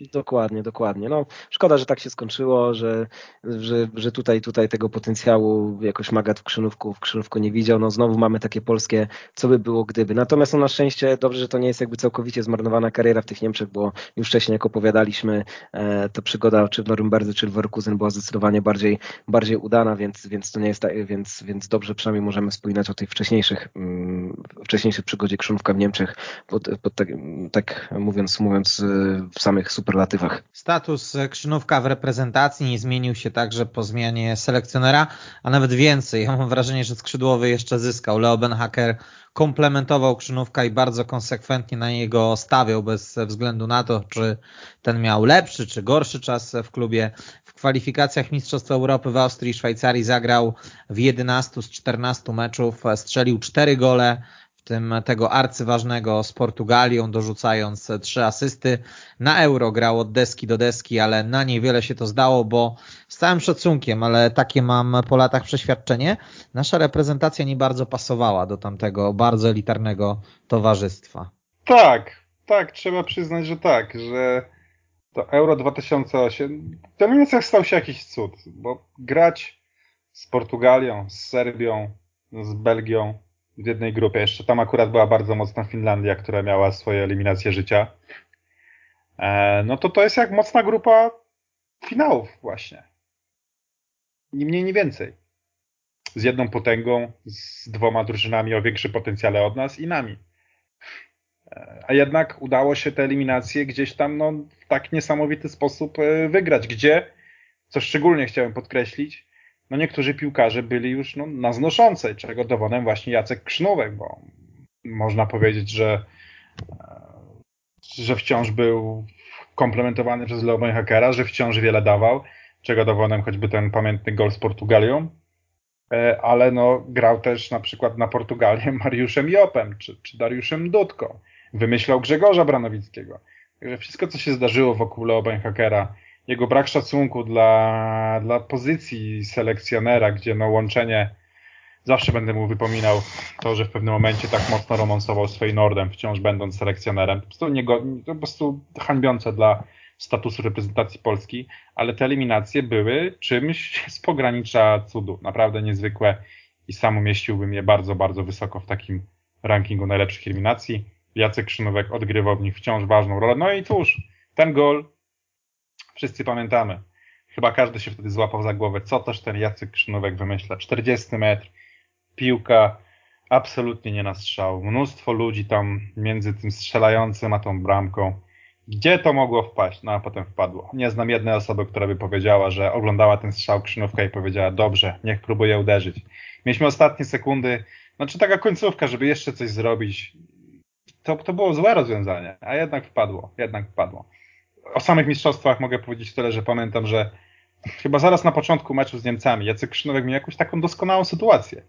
Dokładnie, dokładnie. No, szkoda, że tak się skończyło, że, że, że tutaj, tutaj tego potencjału jakoś Magath w Krzynówku, w Krzynówku nie widział. No, znowu mamy takie polskie, co by było gdyby. Natomiast no, na szczęście dobrze, że to nie jest jakby całkowicie zmarnowana kariera w tych Niemczech, bo już wcześniej, jak opowiadaliśmy, e, ta przygoda czy w Norymberdze, czy w Leverkusen była zdecydowanie bardziej, bardziej udana, więc, więc to nie jest, więc, więc dobrze przynajmniej możemy wspominać o tej wcześniejszych, mm, wcześniejszej przygodzie Krzynówka w Niemczech, pod, pod, tak, tak mówiąc, mówiąc w samych super Relatywach. Status Krzynówka w reprezentacji nie zmienił się także po zmianie selekcjonera, a nawet więcej. Ja mam wrażenie, że skrzydłowy jeszcze zyskał. Leo Beenhakker komplementował Krzynówka i bardzo konsekwentnie na niego stawiał, bez względu na to, czy ten miał lepszy czy gorszy czas w klubie. W kwalifikacjach Mistrzostw Europy w Austrii i Szwajcarii zagrał w jedenastu z czternastu meczów, strzelił cztery gole, w tym tego arcyważnego z Portugalią, dorzucając trzy asysty. Na Euro grał od deski do deski, ale na niewiele się to zdało, bo z całym szacunkiem, ale takie mam po latach przeświadczenie, nasza reprezentacja nie bardzo pasowała do tamtego bardzo elitarnego towarzystwa. Tak, tak, trzeba przyznać, że tak, że to Euro dwa tysiące osiem, to w Niemczech stał się jakiś cud, bo grać z Portugalią, z Serbią, z Belgią, w jednej grupie. Jeszcze tam akurat była bardzo mocna Finlandia, która miała swoje eliminacje życia. E, no to to jest jak mocna grupa finałów właśnie. Ni mniej, ni więcej. Z jedną potęgą, z dwoma drużynami o większym potencjale od nas i nami. E, a jednak udało się te eliminacje gdzieś tam no, w tak niesamowity sposób e, wygrać. Gdzie, co szczególnie chciałem podkreślić, no niektórzy piłkarze byli już no, na znoszącej, czego dowodem właśnie Jacek Krzynówek, bo można powiedzieć, że, że wciąż był komplementowany przez Leo Beenhakkera, że wciąż wiele dawał, czego dowodem choćby ten pamiętny gol z Portugalią, ale no, grał też na przykład na Portugalię Mariuszem Jopem czy, czy Dariuszem Dudką, wymyślał Grzegorza Branowickiego. Także wszystko, co się zdarzyło wokół Leo Beenhakkera, jego brak szacunku dla, dla pozycji selekcjonera, gdzie no łączenie, zawsze będę mu wypominał to, że w pewnym momencie tak mocno romansował swoim Nordem, wciąż będąc selekcjonerem. Po prostu, niego, po prostu hańbiące dla statusu reprezentacji Polski, ale te eliminacje były czymś z pogranicza cudu. Naprawdę niezwykłe i sam umieściłbym je bardzo, bardzo wysoko w takim rankingu najlepszych eliminacji. Jacek Krzynówek odgrywał w nich wciąż ważną rolę. No i cóż, ten gol wszyscy pamiętamy. Chyba każdy się wtedy złapał za głowę, co też ten Jacek Krzynówek wymyśla. czterdziesty metr, piłka, absolutnie nie na strzał. Mnóstwo ludzi tam między tym strzelającym a tą bramką. Gdzie to mogło wpaść? No a potem wpadło. Nie znam jednej osoby, która by powiedziała, że oglądała ten strzał Krzynówka i powiedziała, dobrze, niech próbuje uderzyć. Mieliśmy ostatnie sekundy, znaczy taka końcówka, żeby jeszcze coś zrobić. To, to było złe rozwiązanie, a jednak wpadło, jednak wpadło. O samych mistrzostwach mogę powiedzieć tyle, że pamiętam, że chyba zaraz na początku meczu z Niemcami Jacek Krzynówek miał jakąś taką doskonałą sytuację.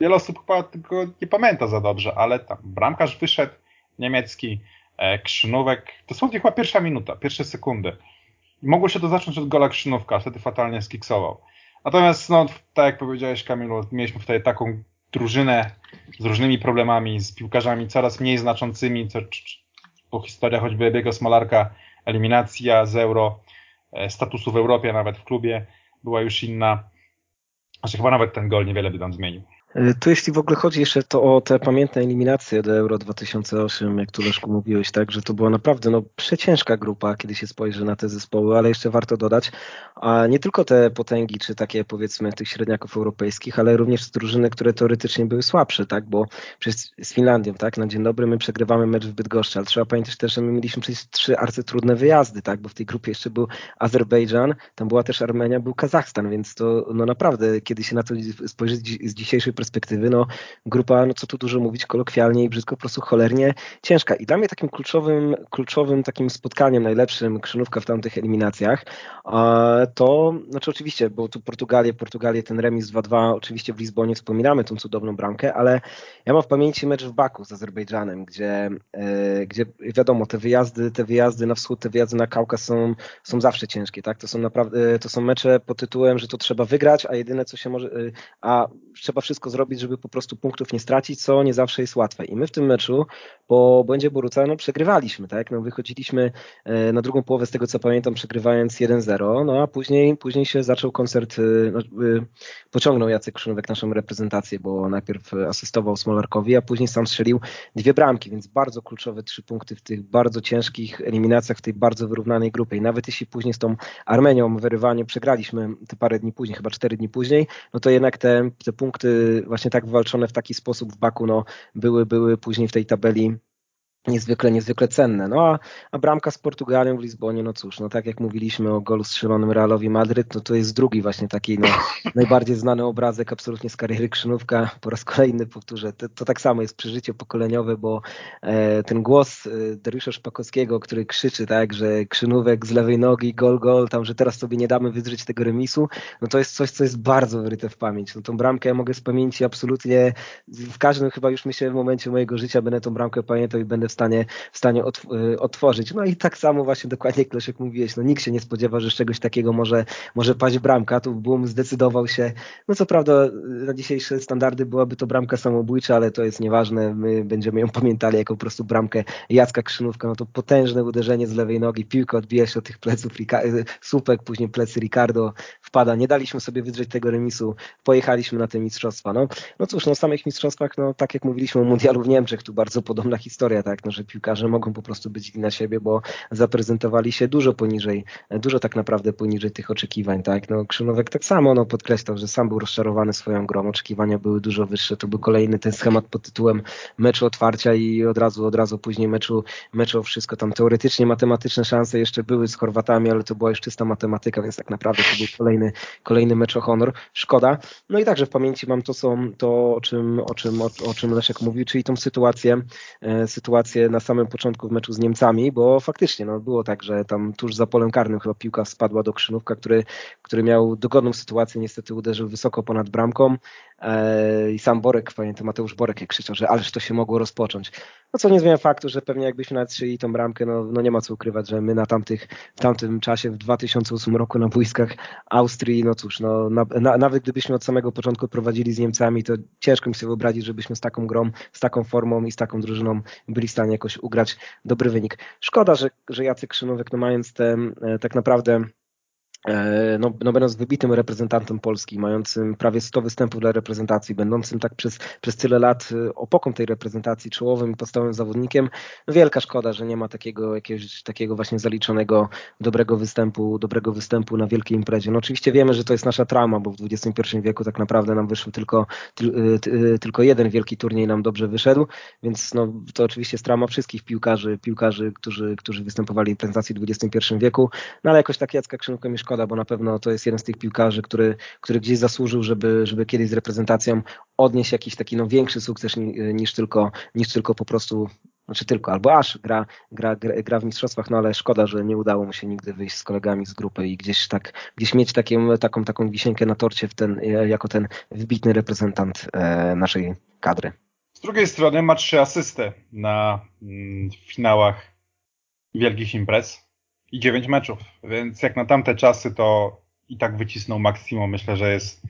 Wiele osób chyba tego nie pamięta za dobrze, ale tam bramkarz wyszedł, niemiecki, e, Krzynówek, dosłownie chyba pierwsza minuta, pierwsze sekundy. Mogło się to zacząć od gola Krzynówka, wtedy fatalnie skiksował. Natomiast, no, tak jak powiedziałeś, Kamilu, mieliśmy tutaj taką drużynę z różnymi problemami, z piłkarzami coraz mniej znaczącymi, co, po historiach choćby Ebiego Smolarka, eliminacja z Euro, statusu w Europie, nawet w klubie była już inna. Znaczy chyba nawet ten gol niewiele by tam zmienił. Tu jeśli w ogóle chodzi jeszcze to o te pamiętne eliminacje do Euro dwa tysiące osiem, jak tu Leszku mówiłeś, tak, że to była naprawdę no, przeciężka grupa, kiedy się spojrzy na te zespoły, ale jeszcze warto dodać, a nie tylko te potęgi, czy takie powiedzmy tych średniaków europejskich, ale również drużyny, które teoretycznie były słabsze, tak, bo przecież z Finlandią, tak, na dzień dobry my przegrywamy mecz w Bydgoszczy, ale trzeba pamiętać też, że my mieliśmy przecież trzy arcytrudne wyjazdy, tak, bo w tej grupie jeszcze był Azerbejdżan, tam była też Armenia, był Kazachstan, więc to no naprawdę, kiedy się na to spojrzy z dzisiejszej perspektywy, no grupa, no co tu dużo mówić, kolokwialnie i brzydko, po prostu cholernie ciężka. I dla mnie takim kluczowym, kluczowym takim spotkaniem najlepszym Krzynówka w tamtych eliminacjach to, znaczy oczywiście, bo tu Portugalię, Portugalię ten remis dwa dwa, oczywiście w Lizbonie wspominamy tą cudowną bramkę, ale ja mam w pamięci mecz w Baku z Azerbejdżanem, gdzie, yy, gdzie wiadomo, te wyjazdy, te wyjazdy na wschód, te wyjazdy na Kaukaz są, są zawsze ciężkie, tak? To są naprawdę, to są mecze pod tytułem, że to trzeba wygrać, a jedyne co się może, yy, a trzeba wszystko zrobić, żeby po prostu punktów nie stracić, co nie zawsze jest łatwe. I my w tym meczu po błędzie Boruca no, przegrywaliśmy, tak? No, wychodziliśmy na drugą połowę, z tego co pamiętam, przegrywając jeden zero, no a później, później się zaczął koncert, no, pociągnął Jacek Krzynówek naszą reprezentację, bo najpierw asystował Smolarkowi, a później sam strzelił dwie bramki, więc bardzo kluczowe trzy punkty w tych bardzo ciężkich eliminacjach, w tej bardzo wyrównanej grupie. I nawet jeśli później z tą Armenią w wyrywaniu przegraliśmy te parę dni później, chyba cztery dni później, no to jednak te, te punkty właśnie tak wywalczone w taki sposób w Baku, no były, były później w tej tabeli niezwykle, niezwykle cenne. No a, a bramka z Portugalią w Lizbonie, no cóż, no tak jak mówiliśmy o golu strzelonym Realowi Madryt, no to jest drugi właśnie taki no, najbardziej znany obrazek absolutnie z kariery Krzynówka. Po raz kolejny powtórzę, to, to tak samo jest przeżycie pokoleniowe, bo e, ten głos e, Dariusza Szpakowskiego, który krzyczy, tak, że Krzynówek z lewej nogi, gol, gol, tam, że teraz sobie nie damy wydrzeć tego remisu, no to jest coś, co jest bardzo wyryte w pamięć. No tą bramkę ja mogę z pamięci absolutnie, w każdym chyba już myślę w momencie mojego życia będę tą bramkę pamiętał i będę w stanie, w stanie otw- otworzyć. No i tak samo właśnie dokładnie, jak Leszek mówiłeś, no nikt się nie spodziewa, że z czegoś takiego może, może paść bramka. Tu Bum zdecydował się, no co prawda na dzisiejsze standardy byłaby to bramka samobójcza, ale to jest nieważne, my będziemy ją pamiętali jako po prostu bramkę Jacka Krzynówka. No to potężne uderzenie z lewej nogi, piłka odbija się od tych pleców Rika- słupek, później plecy Ricardo wpada. Nie daliśmy sobie wydrzeć tego remisu, pojechaliśmy na te mistrzostwa. No, no cóż, no w samych mistrzostwach, no tak jak mówiliśmy o mundialu w Niemczech, tu bardzo podobna historia, tak, no, że piłkarze mogą po prostu być na siebie, bo zaprezentowali się dużo poniżej, dużo tak naprawdę poniżej tych oczekiwań, tak, no Krzynówek tak samo, no podkreślał, że sam był rozczarowany swoją grą, oczekiwania były dużo wyższe, to był kolejny ten schemat pod tytułem meczu otwarcia i od razu, od razu później meczu, meczu o wszystko, tam teoretycznie matematyczne szanse jeszcze były z Chorwatami, ale to była już czysta matematyka, więc tak naprawdę to był kolejny, kolejny mecz o honor, szkoda, no i także w pamięci mam to, co, to o czym, o czym, o, o czym Leszek mówił, czyli tą sytuację, e, sytuację na samym początku w meczu z Niemcami, bo faktycznie no, było tak, że tam tuż za polem karnym chyba piłka spadła do Krzynówka, który, który miał dogodną sytuację, niestety uderzył wysoko ponad bramką eee, i sam Borek, pamiętam, Mateusz Borek jak krzyczał, że ależ to się mogło rozpocząć. No co nie zmienia faktu, że pewnie jakbyśmy nawet strzeli tą bramkę, no, no nie ma co ukrywać, że my na tamtych, w tamtym czasie, w dwa tysiące ósmym roku na boiskach Austrii, no cóż, no, na, na, nawet gdybyśmy od samego początku prowadzili z Niemcami, to ciężko mi sobie wyobrazić, żebyśmy z taką grą, z taką formą i z taką drużyną byli w stanie jakoś ugrać dobry wynik. Szkoda, że, że Jacek Krzynówek, no mając te tak naprawdę... No, no będąc wybitym reprezentantem Polski, mającym prawie sto występów dla reprezentacji, będącym tak przez, przez tyle lat opoką tej reprezentacji, czołowym i podstawowym zawodnikiem, no wielka szkoda, że nie ma takiego jakiegoś takiego właśnie zaliczonego dobrego występu, dobrego występu na wielkiej imprezie. No oczywiście wiemy, że to jest nasza trauma, bo w dwudziestym pierwszym wieku tak naprawdę nam wyszło tylko, ty, ty, tylko jeden wielki turniej nam dobrze wyszedł, więc no, to oczywiście jest trauma wszystkich piłkarzy, piłkarzy, którzy, którzy występowali w reprezentacji w dwudziestym pierwszym wieku, no ale jakoś tak Jacka Krzynówka mi szkoda, bo na pewno to jest jeden z tych piłkarzy, który, który gdzieś zasłużył, żeby, żeby kiedyś z reprezentacją odnieść jakiś taki no, większy sukces niż tylko, niż tylko po prostu, znaczy tylko albo aż gra, gra, gra, gra w mistrzostwach, no ale szkoda, że nie udało mu się nigdy wyjść z kolegami z grupy i gdzieś tak, gdzieś mieć taką, taką, taką wisienkę na torcie w ten, jako ten wybitny reprezentant e, naszej kadry. Z drugiej strony ma trzy asystę na mm, finałach wielkich imprez. I dziewięć meczów, więc jak na tamte czasy to i tak wycisnął maksimum. Myślę, że jest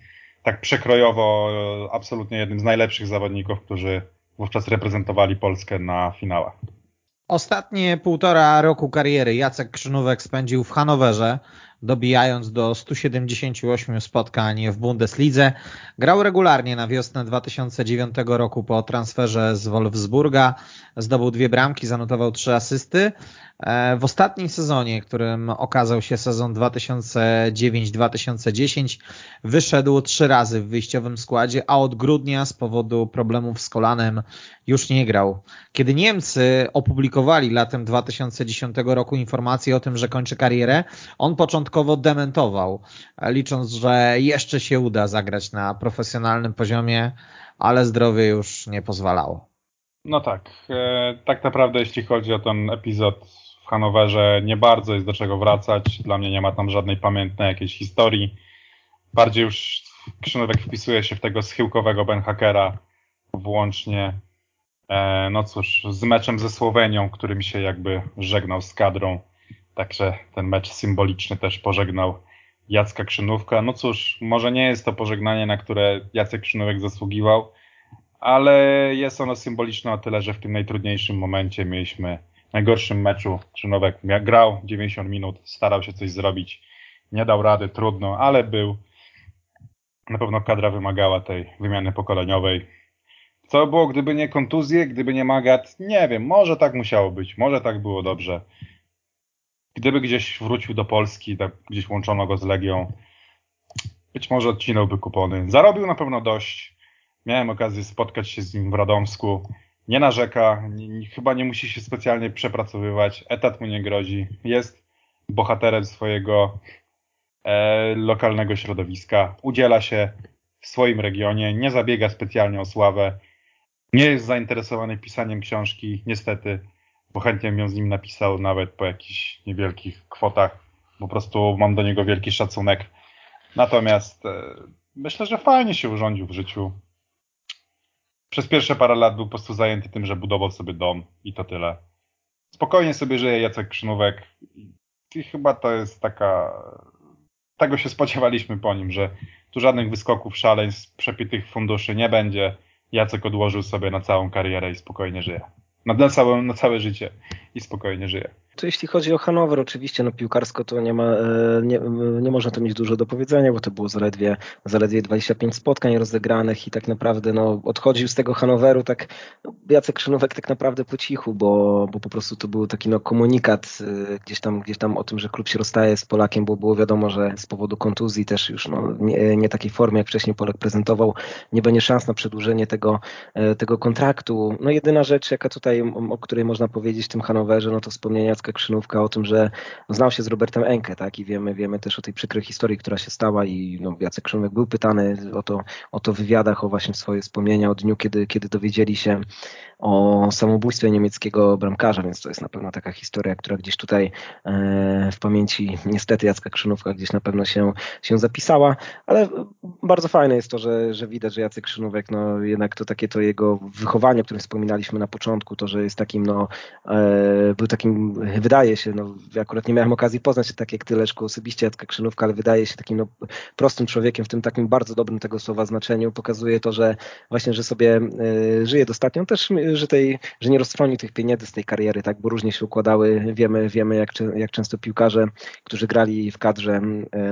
tak przekrojowo absolutnie jednym z najlepszych zawodników, którzy wówczas reprezentowali Polskę na finałach. Ostatnie półtora roku kariery Jacek Krzynówek spędził w Hannowerze, dobijając do stu siedemdziesięciu ośmiu spotkań w Bundeslidze. Grał regularnie na wiosnę dwa tysiące dziewiątego roku po transferze z Wolfsburga. Zdobył dwie bramki, zanotował trzy asysty. W ostatnim sezonie, którym okazał się sezon dwa tysiące dziewiąty dwa tysiące dziesiąty, wyszedł trzy razy w wyjściowym składzie, a od grudnia z powodu problemów z kolanem już nie grał. Kiedy Niemcy opublikowali latem dwa tysiące dziesiątego roku informację o tym, że kończy karierę, on początkowo dementował, licząc, że jeszcze się uda zagrać na profesjonalnym poziomie, ale zdrowie już nie pozwalało. No tak, tak naprawdę jeśli chodzi o ten epizod w Hannowerze, nie bardzo jest do czego wracać. Dla mnie nie ma tam żadnej pamiętnej jakiejś historii. Bardziej już Krzynówek wpisuje się w tego schyłkowego Beenhakkera, włącznie, e, no cóż, z meczem ze Słowenią, którym się jakby żegnał z kadrą. Także ten mecz symboliczny też pożegnał Jacka Krzynówka. No cóż, może nie jest to pożegnanie, na które Jacek Krzynówek zasługiwał, ale jest ono symboliczne o tyle, że w tym najtrudniejszym momencie mieliśmy najgorszym meczu. Krzynówek grał dziewięćdziesiąt minut, starał się coś zrobić, nie dał rady, trudno, ale był. Na pewno kadra wymagała tej wymiany pokoleniowej. Co było, gdyby nie kontuzje, gdyby nie Magath? Nie wiem, może tak musiało być, może tak było dobrze. Gdyby gdzieś wrócił do Polski, tak gdzieś łączono go z Legią, być może odcinałby kupony. Zarobił na pewno dość. Miałem okazję spotkać się z nim w Radomsku. Nie narzeka, nie, chyba nie musi się specjalnie przepracowywać, etat mu nie grozi. Jest bohaterem swojego e, lokalnego środowiska. Udziela się w swoim regionie, nie zabiega specjalnie o sławę. Nie jest zainteresowany pisaniem książki, niestety. Bo chętnie bym ją z nim napisał nawet po jakichś niewielkich kwotach. Po prostu mam do niego wielki szacunek. Natomiast e, myślę, że fajnie się urządził w życiu. Przez pierwsze parę lat był po prostu zajęty tym, że budował sobie dom i to tyle. Spokojnie sobie żyje Jacek Krzynówek. I chyba to jest taka... Tego się spodziewaliśmy po nim, że tu żadnych wyskoków, szaleństw, przepitych funduszy nie będzie. Jacek odłożył sobie na całą karierę i spokojnie żyje. Na całe, na całe życie i spokojnie żyje. To jeśli chodzi o Hannover, oczywiście no piłkarsko to nie, ma, nie, nie można tu mieć dużo do powiedzenia, bo to było zaledwie, zaledwie dwadzieścia pięć spotkań rozegranych i tak naprawdę no, odchodził z tego Hannoveru tak no, Jacek Krzynówek tak naprawdę po cichu, bo, bo po prostu to był taki no, komunikat y, gdzieś tam, gdzieś tam o tym, że klub się rozstaje z Polakiem, bo było wiadomo, że z powodu kontuzji też już no, nie, nie takiej formie, jak wcześniej Polak prezentował, nie będzie szans na przedłużenie tego, y, tego kontraktu. No jedyna rzecz, jaka tutaj, o, o której można powiedzieć w tym Hannoverze, no to wspomnienia Krzynówka o tym, że znał się z Robertem Enke, tak? I wiemy, wiemy też o tej przykrej historii, która się stała i no, Jacek Krzynówek był pytany o to, o to w wywiadach, o właśnie swoje wspomnienia o dniu, kiedy, kiedy dowiedzieli się o samobójstwie niemieckiego bramkarza, więc to jest na pewno taka historia, która gdzieś tutaj e, w pamięci niestety Jacka Krzynówka gdzieś na pewno się, się zapisała, ale bardzo fajne jest to, że, że widać, że Jacek Krzynówek, no jednak to takie to jego wychowanie, o którym wspominaliśmy na początku, to, że jest takim, no e, był takim, wydaje się, no ja akurat nie miałem okazji poznać się tak jak ty, Leszku, osobiście Jacka Krzynówka, ale wydaje się takim no, prostym człowiekiem w tym takim bardzo dobrym tego słowa znaczeniu, pokazuje to, że właśnie, że sobie e, żyje dostatnio, też Że, tej, że nie roztrwonił tych pieniędzy z tej kariery, tak, bo różnie się układały. Wiemy, wiemy jak, jak często piłkarze, którzy grali w kadrze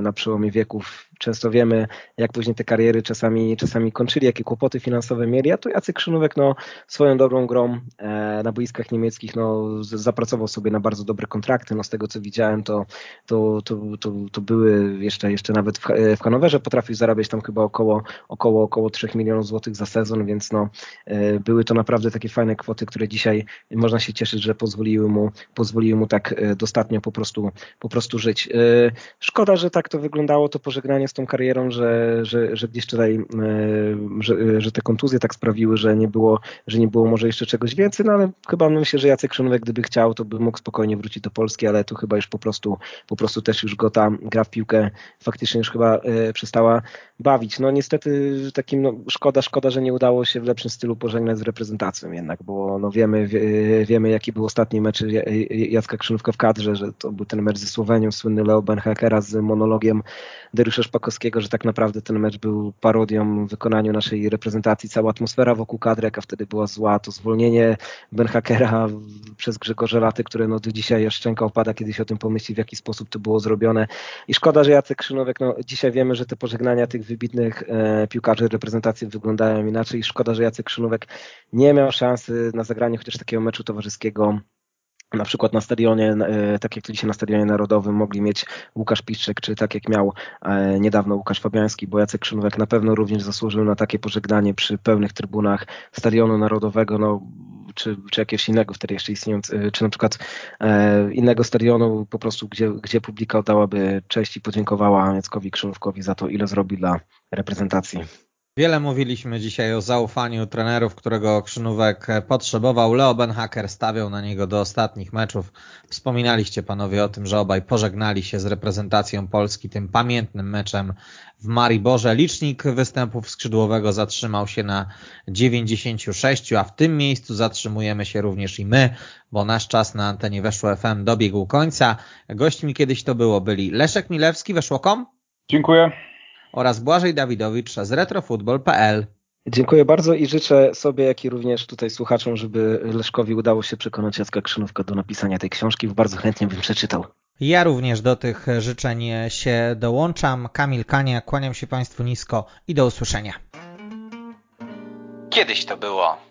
na przełomie wieków, często wiemy, jak później te kariery czasami, czasami kończyli, jakie kłopoty finansowe mieli, a tu Jacek Krzynówek no, swoją dobrą grą e, na boiskach niemieckich no, zapracował sobie na bardzo dobre kontrakty. No, z tego, co widziałem, to, to, to, to, to były jeszcze, jeszcze nawet w, w Hannoverze potrafił zarabiać tam chyba około, około, około trzech milionów złotych za sezon, więc no, e, były to naprawdę takie fajne kwoty, które dzisiaj można się cieszyć, że pozwoliły mu, pozwoliły mu tak dostatnio po prostu, po prostu żyć. E, szkoda, że tak to wyglądało, to pożegnanie z tą karierą, że, że, że gdzieś tutaj, że, że te kontuzje tak sprawiły, że nie było, że nie było może jeszcze czegoś więcej, no ale chyba myślę, że Jacek Krzynówek, gdyby chciał, to by mógł spokojnie wrócić do Polski, ale tu chyba już po prostu, po prostu też już go ta gra w piłkę faktycznie już chyba e, przestała bawić. No niestety takim, no, szkoda, szkoda, że nie udało się w lepszym stylu pożegnać z reprezentacją jednak, bo no wiemy, wie, wiemy jaki był ostatni mecz Jacka Krzynówka w kadrze, że to był ten mecz ze Słowenią, słynny Leo Beenhakkera z monologiem Dariusza Szpakowskiego, że tak naprawdę ten mecz był parodią w wykonaniu naszej reprezentacji. Cała atmosfera wokół kadry, jaka wtedy była zła, to zwolnienie Beenhakkera przez Grzegorza Laty, które no do dzisiaj szczęka opada, kiedy się o tym pomyśli, w jaki sposób to było zrobione. I szkoda, że Jacek Krzynówek, no dzisiaj wiemy, że te pożegnania tych wybitnych e, piłkarzy reprezentacji wyglądają inaczej. I szkoda, że Jacek Krzynówek nie miał szansy na zagranie chociaż takiego meczu towarzyskiego. Na przykład na stadionie, tak jak tu dzisiaj na Stadionie Narodowym mogli mieć Łukasz Piszczek, czy tak jak miał niedawno Łukasz Fabiański, bo Jacek Krzynówek na pewno również zasłużył na takie pożegnanie przy pełnych trybunach Stadionu Narodowego, no, czy, czy jakiegoś innego wtedy jeszcze istniejącego, czy na przykład e, innego stadionu po prostu, gdzie, gdzie publika oddałaby cześć i podziękowała Jackowi Krzynówkowi za to, ile zrobi dla reprezentacji. Wiele mówiliśmy dzisiaj o zaufaniu trenerów, którego Krzynówek potrzebował. Leo Beenhakker stawiał na niego do ostatnich meczów. Wspominaliście panowie o tym, że obaj pożegnali się z reprezentacją Polski tym pamiętnym meczem w Mariborze. Licznik występów skrzydłowego zatrzymał się na dziewięćdziesiąt sześć, a w tym miejscu zatrzymujemy się również i my, bo nasz czas na antenie Weszło F M dobiegł końca. Gośćmi kiedyś to było byli Leszek Milewski, Weszło kropka com. Dziękuję. Oraz Błażej Dawidowicz z retro futbol kropka p l. Dziękuję bardzo i życzę sobie, jak i również tutaj słuchaczom, żeby Leszkowi udało się przekonać Jacka Krzynówka do napisania tej książki. Bardzo chętnie bym przeczytał. Ja również do tych życzeń się dołączam. Kamil Kania, kłaniam się Państwu nisko i do usłyszenia. Kiedyś to było.